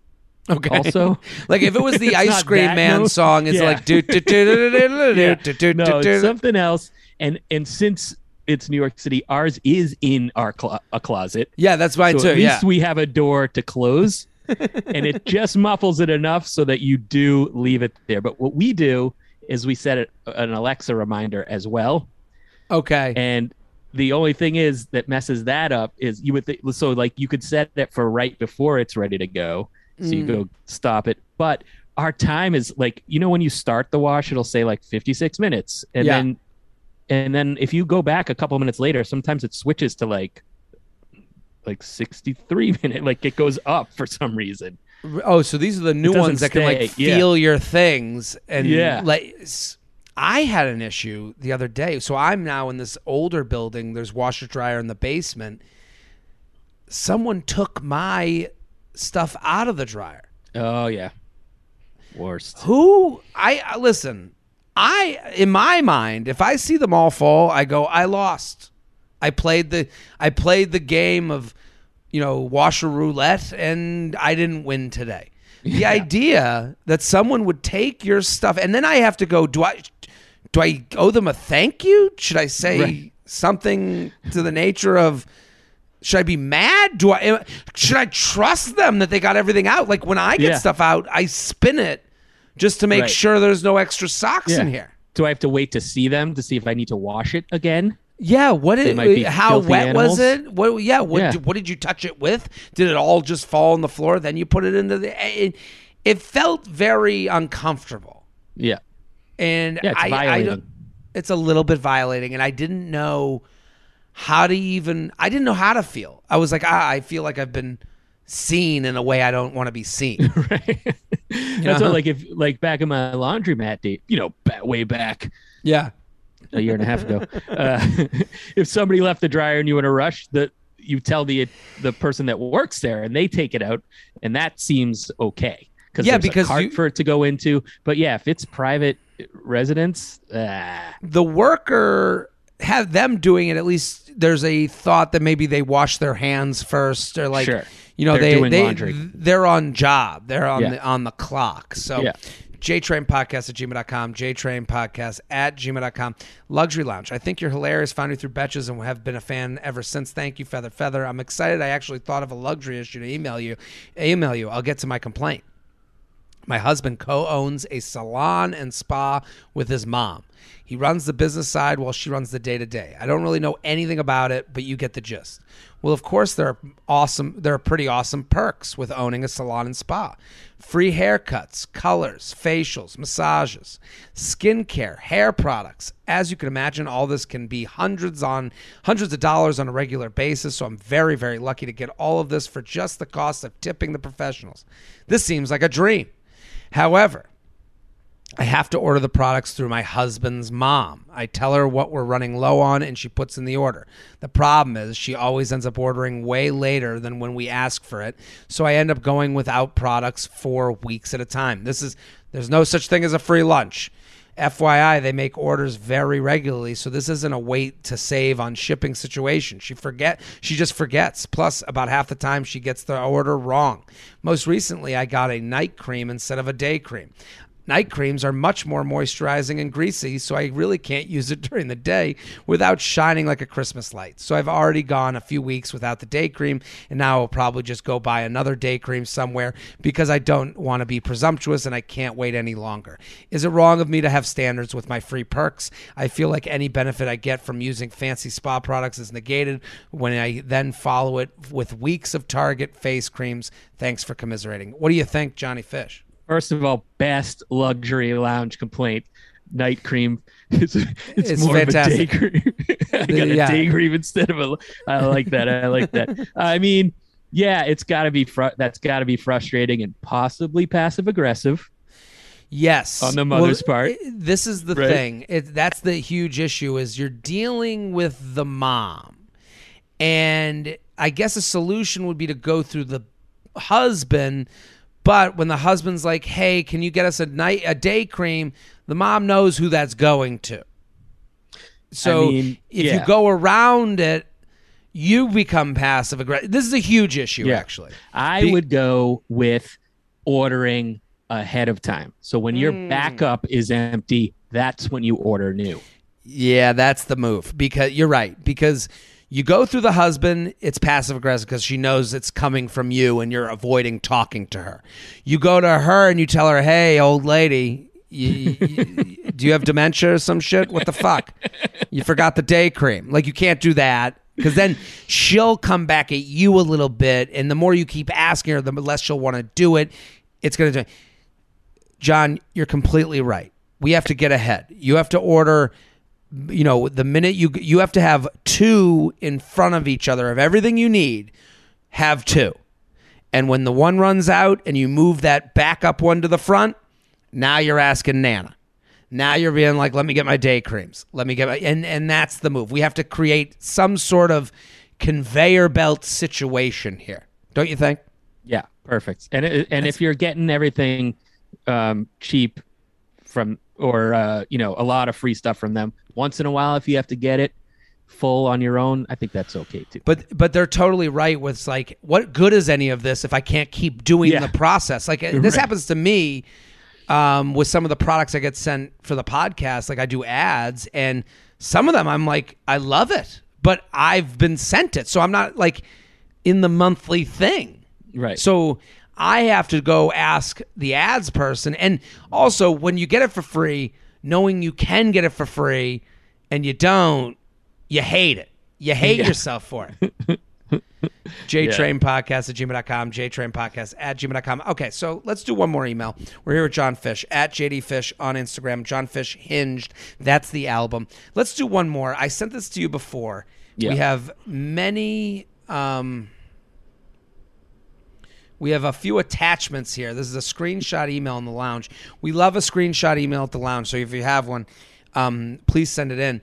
Okay. Also, like if it was the Ice Cream Man song, it's like do do do do do do. No, it's something else. And since it's New York City, ours is in our closet. Yeah, that's why too. At least we have a door to close, and it just muffles it enough so that you do leave it there. But what we do is we set an Alexa reminder as well. Okay. And the only thing is that messes that up is you would so like you could set it for right before it's ready to go. So you go stop it. But our time is like, you know, when you start the wash, it'll say like 56 minutes. And then if you go back a couple minutes later, sometimes it switches to like 63 minutes. Like it goes up for some reason. Oh, so these are the new ones that can like feel your things. And I had an issue the other day. So I'm now in this older building. There's washer dryer in the basement. Someone took my stuff out of the dryer. Oh yeah, worst. Who? I listen. I in my mind, if I see them all fall, I go, I lost. I played the game of, you know, washer roulette, and I didn't win today. The idea that someone would take your stuff, and then I have to go, do I owe them a thank you? Should I say something to the nature of? Should I be mad? Should I trust them that they got everything out? Like when I get stuff out, I spin it just to make sure there's no extra socks in here. Do I have to wait to see them to see if I need to wash it again? Yeah. How wet was it? What did you touch it with? Did it all just fall on the floor? Then you put it into it felt very uncomfortable. Yeah. And it's a little bit violating. And I didn't know I didn't know how to feel. I was like, I feel like I've been seen in a way I don't want to be seen. Right. That's what, like, back in my laundromat day, you know, way back. Yeah. A year and a half ago. If somebody left the dryer and you were in a rush, you tell the person that works there and they take it out, and that seems okay. Because there's a cart for it to go into. But yeah, if it's private residence, the worker... have them doing it, at least there's a thought that maybe they wash their hands first, or like you know, they're on job, they're on the clock. So jtrainpodcast@gmail.com, jtrainpodcast@gmail.com. Luxury Lounge, I think you're hilarious, found you through Betches and have been a fan ever since. Thank you, Feather. I'm excited. I actually thought of a luxury issue to email you. I'll get to my complaint. My husband co-owns a salon and spa with his mom. He runs the business side while she runs the day-to-day. I don't really know anything about it, but you get the gist. Well, of course, there are pretty awesome perks with owning a salon and spa. Free haircuts, colors, facials, massages, skincare, hair products. As you can imagine, all this can be hundreds of dollars on a regular basis, so I'm very, very lucky to get all of this for just the cost of tipping the professionals. This seems like a dream. However, I have to order the products through my husband's mom. I tell her what we're running low on, and she puts in the order. The problem is she always ends up ordering way later than when we ask for it, so I end up going without products for weeks at a time. There's no such thing as a free lunch. FYI, they make orders very regularly, so this isn't a wait to save on shipping situation. She just forgets. Plus, about half the time, she gets the order wrong. Most recently, I got a night cream instead of a day cream. Night creams are much more moisturizing and greasy, so I really can't use it during the day without shining like a Christmas light. So I've already gone a few weeks without the day cream, and now I'll probably just go buy another day cream somewhere because I don't want to be presumptuous and I can't wait any longer. Is it wrong of me to have standards with my free perks? I feel like any benefit I get from using fancy spa products is negated when I then follow it with weeks of Target face creams. Thanks for commiserating. What do you think, Johnny Fish? First of all, best luxury lounge complaint. Night cream. It's more fantastic. Of a day cream. I got a day cream instead of a... I like that. I mean, yeah, it's got to be... that's got to be frustrating and possibly passive-aggressive. Yes. On the mother's part. This is the thing. That's the huge issue is you're dealing with the mom. And I guess a solution would be to go through the husband... But when the husband's like, hey, can you get us a day cream? The mom knows who that's going to. So if you go around it, you become passive aggressive. This is a huge issue, actually. I would go with ordering ahead of time. So when your backup is empty, that's when you order new. Yeah, that's the move. Because you're right. Because you go through the husband, it's passive-aggressive because she knows it's coming from you and you're avoiding talking to her. You go to her and you tell her, hey, old lady, do you have dementia or some shit? What the fuck? You forgot the day cream. Like, you can't do that because then she'll come back at you a little bit, and the more you keep asking her, the less she'll want to do it. It's going to do it. John, you're completely right. We have to get ahead. You have to order... You know, the minute you have to have two in front of each other of everything you need, have two. And when the one runs out and you move that backup one to the front, now you're asking Nana. Now you're being like, let me get my day creams. Let me get my... And that's the move. We have to create some sort of conveyor belt situation here. Don't you think? Yeah, perfect. And if you're getting everything cheap from... or, a lot of free stuff from them. Once in a while, if you have to get it full on your own, I think that's okay, too. But they're totally right with, like, what good is any of this if I can't keep doing the process? Like, this happens to me with some of the products I get sent for the podcast. Like, I do ads, and some of them I'm like, I love it, but I've been sent it. So I'm not, like, in the monthly thing. Right. So... I have to go ask the ads person. And also, when you get it for free, knowing you can get it for free and you don't, you hate it. You hate yourself for it. JTrainPodcast@gmail.com. JTrainPodcast@gmail.com. Okay, so let's do one more email. We're here with Jon Fisch, @JDFisch on Instagram. Jon Fisch Hinged. That's the album. Let's do one more. I sent this to you before. Yeah. We have a few attachments here. This is a screenshot email in the lounge. We love a screenshot email at the lounge, so if you have one, please send it in.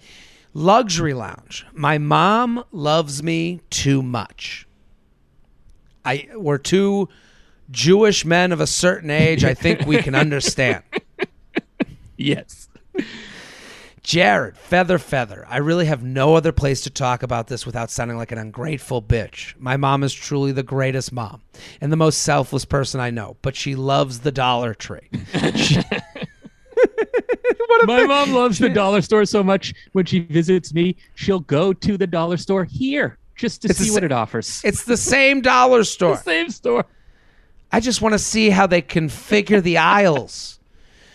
Luxury Lounge. My mom loves me too much. We're two Jewish men of a certain age. I think we can understand. Yes. Jared, feather. I really have no other place to talk about this without sounding like an ungrateful bitch. My mom is truly the greatest mom and the most selfless person I know, but she loves the Dollar Tree. My mom loves the dollar store so much when she visits me, she'll go to the dollar store here just to see what it offers. It's the same dollar store. The same store. I just want to see how they configure the aisles.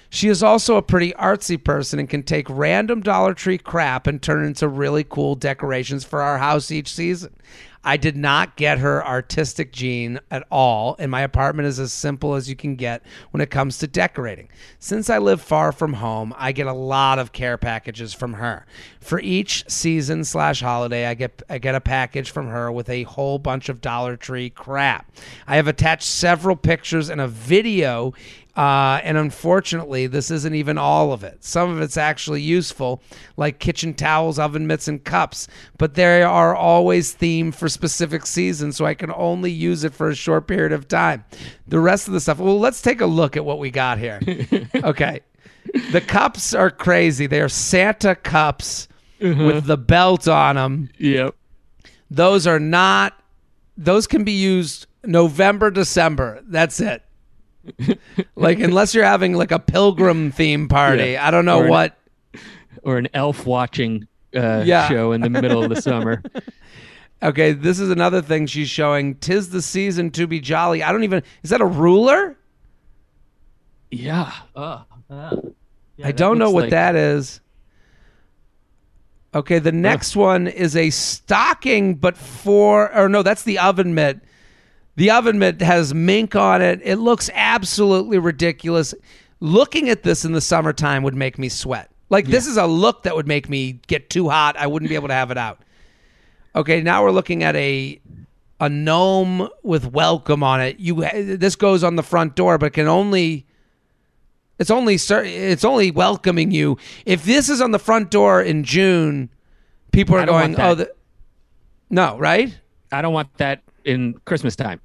She is also a pretty artsy person and can take random Dollar Tree crap and turn it into really cool decorations for our house each season. I did not get her artistic gene at all, and my apartment is as simple as you can get when it comes to decorating. Since I live far from home, I get a lot of care packages from her. For each season / holiday, I get a package from her with a whole bunch of Dollar Tree crap. I have attached several pictures and a video, and unfortunately, this isn't even all of it. Some of it's actually useful, like kitchen towels, oven mitts, and cups, but they are always themed for specific seasons, so I can only use it for a short period of time. The rest of the stuff, well, let's take a look at what we got here. Okay. The cups are crazy. They are Santa cups with the belt on them. Yep. Those can be used November, December. That's it. Like, unless you're having like a pilgrim theme party. Yeah. I don't know or an elf watching show in the middle of the summer. Okay, this is another thing she's showing. 'Tis the season to be jolly. Is that a ruler? Yeah. I don't know what that is. Okay, the next one is a stocking, that's the oven mitt. The oven mitt has mink on it. It looks absolutely ridiculous. Looking at this in the summertime would make me sweat. Like, this is a look that would make me get too hot. I wouldn't be able to have it out. Okay, now we're looking at a gnome with welcome on it. This goes on the front door, but it's only welcoming you. If this is on the front door in June, people are going, no, right? I don't want that in Christmas time.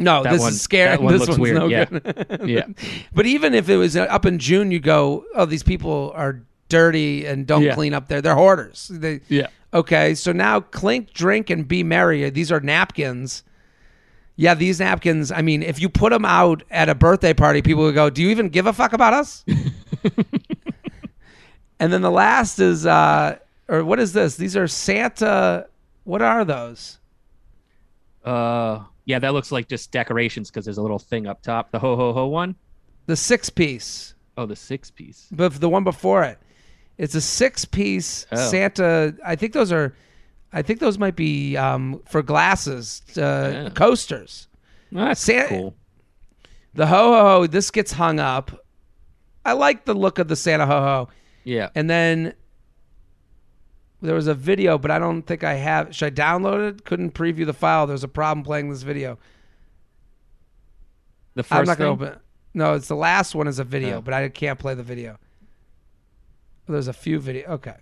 No, that this one, is scary. That one this looks weird. No good. Yeah. But even if it was up in June, you go, oh, these people are dirty and don't clean up there. They're hoarders. Okay, so now clink, drink, and be merry. These are napkins. Yeah, these napkins, I mean, if you put them out at a birthday party, people would go, do you even give a fuck about us? And then the last is, what is this? These are Santa, what are those? Yeah, that looks like just decorations because there's a little thing up top. The ho-ho-ho one? The six-piece. Oh, the six-piece. But the one before it. It's a six-piece Santa. I think those might be for glasses, coasters. Well, that's cool. The ho-ho-ho, this gets hung up. I like the look of the Santa ho-ho. Yeah. And then there was a video, but I don't think I have. Should I download it? Couldn't preview the file. There's a problem playing this video. The first I'm not going to open it. No, it's the last one is a video, but I can't play the video. There's a few videos. Okay.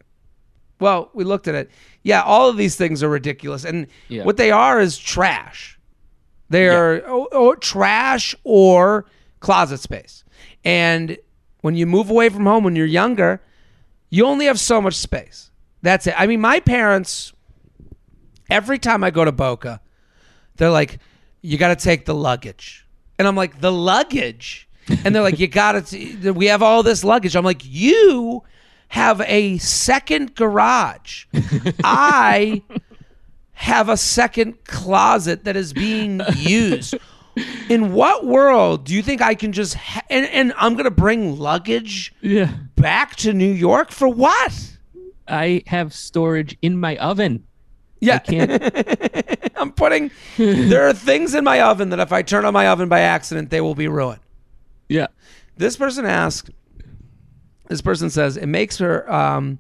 Well, we looked at it. Yeah, all of these things are ridiculous. And what they are is trash. They are trash or closet space. And when you move away from home, when you're younger, you only have so much space. That's it. I mean, my parents, every time I go to Boca, they're like, you got to take the luggage. And I'm like, the luggage? And they're like, you got to, we have all this luggage. I'm like, you have a second garage. I have a second closet that is being used. In what world do you think I can just and I'm going to bring luggage back to New York for what? I have storage in my oven. Yeah. I can't. There are things in my oven that if I turn on my oven by accident, they will be ruined. Yeah. This person says, it makes her,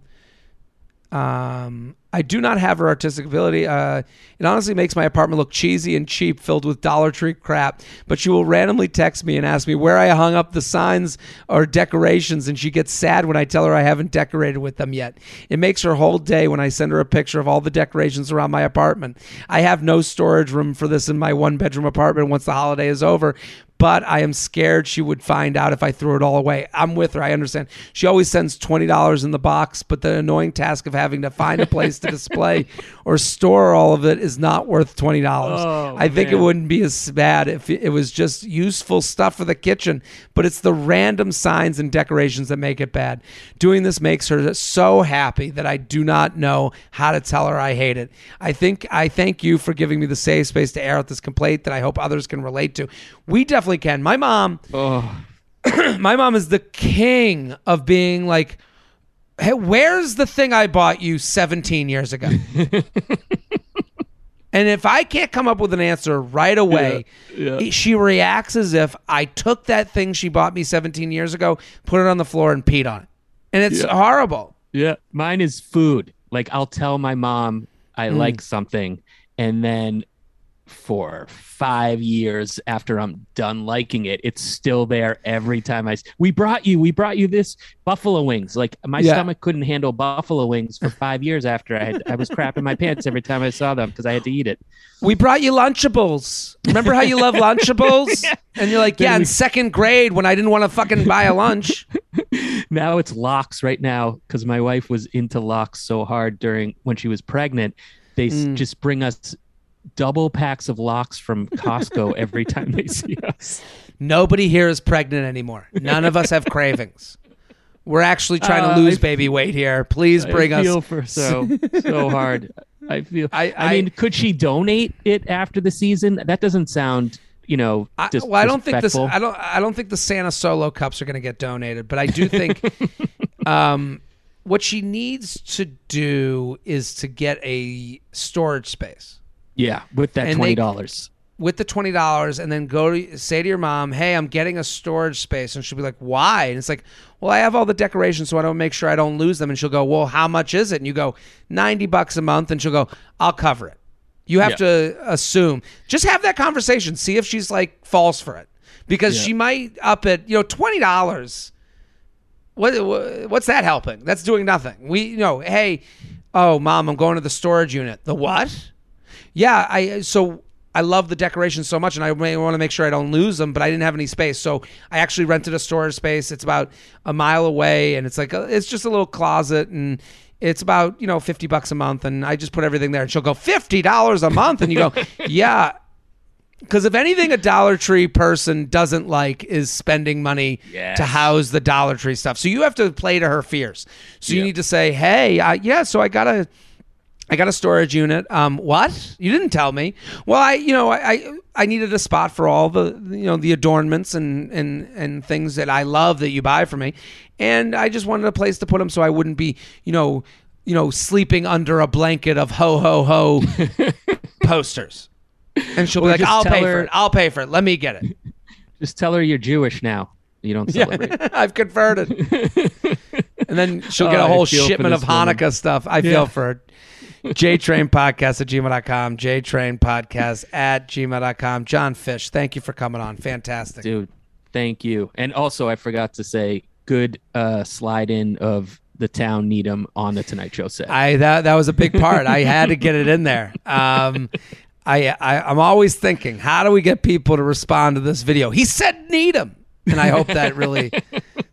I do not have her artistic ability. It honestly makes my apartment look cheesy and cheap, filled with Dollar Tree crap. But she will randomly text me and ask me where I hung up the signs or decorations, and she gets sad when I tell her I haven't decorated with them yet. It makes her whole day when I send her a picture of all the decorations around my apartment. I have no storage room for this in my one-bedroom apartment once the holiday is over, but I am scared she would find out if I threw it all away. I'm with her. I understand. She always sends $20 in the box, but the annoying task of having to find a place to display or store all of it is not worth $20. Oh, I think it wouldn't be as bad if it was just useful stuff for the kitchen, but it's the random signs and decorations that make it bad. Doing this makes her so happy that I do not know how to tell her I hate it. I thank you for giving me the safe space to air out this complaint that I hope others can relate to. We definitely can. My mom, my mom is the king of being like, hey, where's the thing I bought you 17 years ago? And if I can't come up with an answer right away, she reacts as if I took that thing she bought me 17 years ago, put it on the floor and peed on it. And it's horrible. Yeah. Mine is food. Like, I'll tell my mom I like something, and then for 5 years after I'm done liking it, it's still there every time we brought you this buffalo wings. Like, my stomach couldn't handle buffalo wings for 5 years after I was crapping my pants every time I saw them because I had to eat it. We brought you Lunchables. Remember how you love Lunchables? And you're like, in second grade when I didn't want to fucking buy a lunch. Now it's lox right now because my wife was into lox so hard when she was pregnant. They just bring us double packs of lox from Costco every time they see us. Nobody here is pregnant anymore. None of us have cravings. We're actually trying to lose baby weight here. Please bring us. I feel for so hard. I feel. I mean, could she donate it after the season? That doesn't sound, I don't think the Santa Solo cups are going to get donated, but I do think what she needs to do is to get a storage space. Yeah, with that $20. With the $20, and then say to your mom, hey, I'm getting a storage space. And she'll be like, why? And it's like, well, I have all the decorations, so I don't make sure I don't lose them. And she'll go, well, how much is it? And you go, $90 a month. And she'll go, I'll cover it. You have to assume. Just have that conversation. See if she's like falls for it. Because she might up at $20. What's that helping? That's doing nothing. Hey, oh, Mom, I'm going to the storage unit. The what? Yeah, I love the decorations so much, and I want to make sure I don't lose them, but I didn't have any space. So I actually rented a storage space. It's about a mile away, and it's like it's just a little closet, and it's about $50 a month, and I just put everything there. And she'll go, $50 a month, and you go, yeah. Because if anything a Dollar Tree person doesn't like is spending money to house the Dollar Tree stuff. So you have to play to her fears. So you need to say, hey, so I got a storage unit. What? You didn't tell me. Well, I needed a spot for all the the adornments and things that I love that you buy for me, and I just wanted a place to put them so I wouldn't be sleeping under a blanket of ho ho ho posters. And she'll be like, I'll pay for it. Let me get it. Just tell her you're Jewish now. You don't celebrate. I've converted. And then she'll get a whole shipment of Hanukkah stuff. I feel for her. JTrainPodcast@gmail.com. JTrainPodcast@gmail.com. Jon Fisch, thank you for coming on. Fantastic. Dude, thank you. And also, I forgot to say, good slide in of the town Needham on the Tonight Show set. That was a big part. I had to get it in there. I'm always thinking, how do we get people to respond to this video? He said Needham. And I hope that really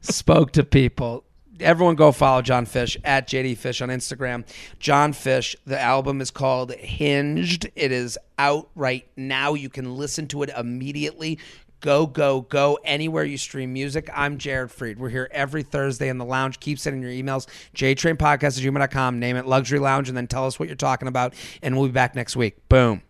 spoke to people. Everyone go follow Jon Fisch @JDFisch on Instagram. Jon Fisch, the album is called Hinged. It is out right now. You can listen to it immediately. Go anywhere you stream music. I'm Jared Freid. We're here every Thursday in the lounge. Keep sending your emails. JTrainPodcast@gmail.com. Name it Luxury Lounge and then tell us what you're talking about. And we'll be back next week. Boom.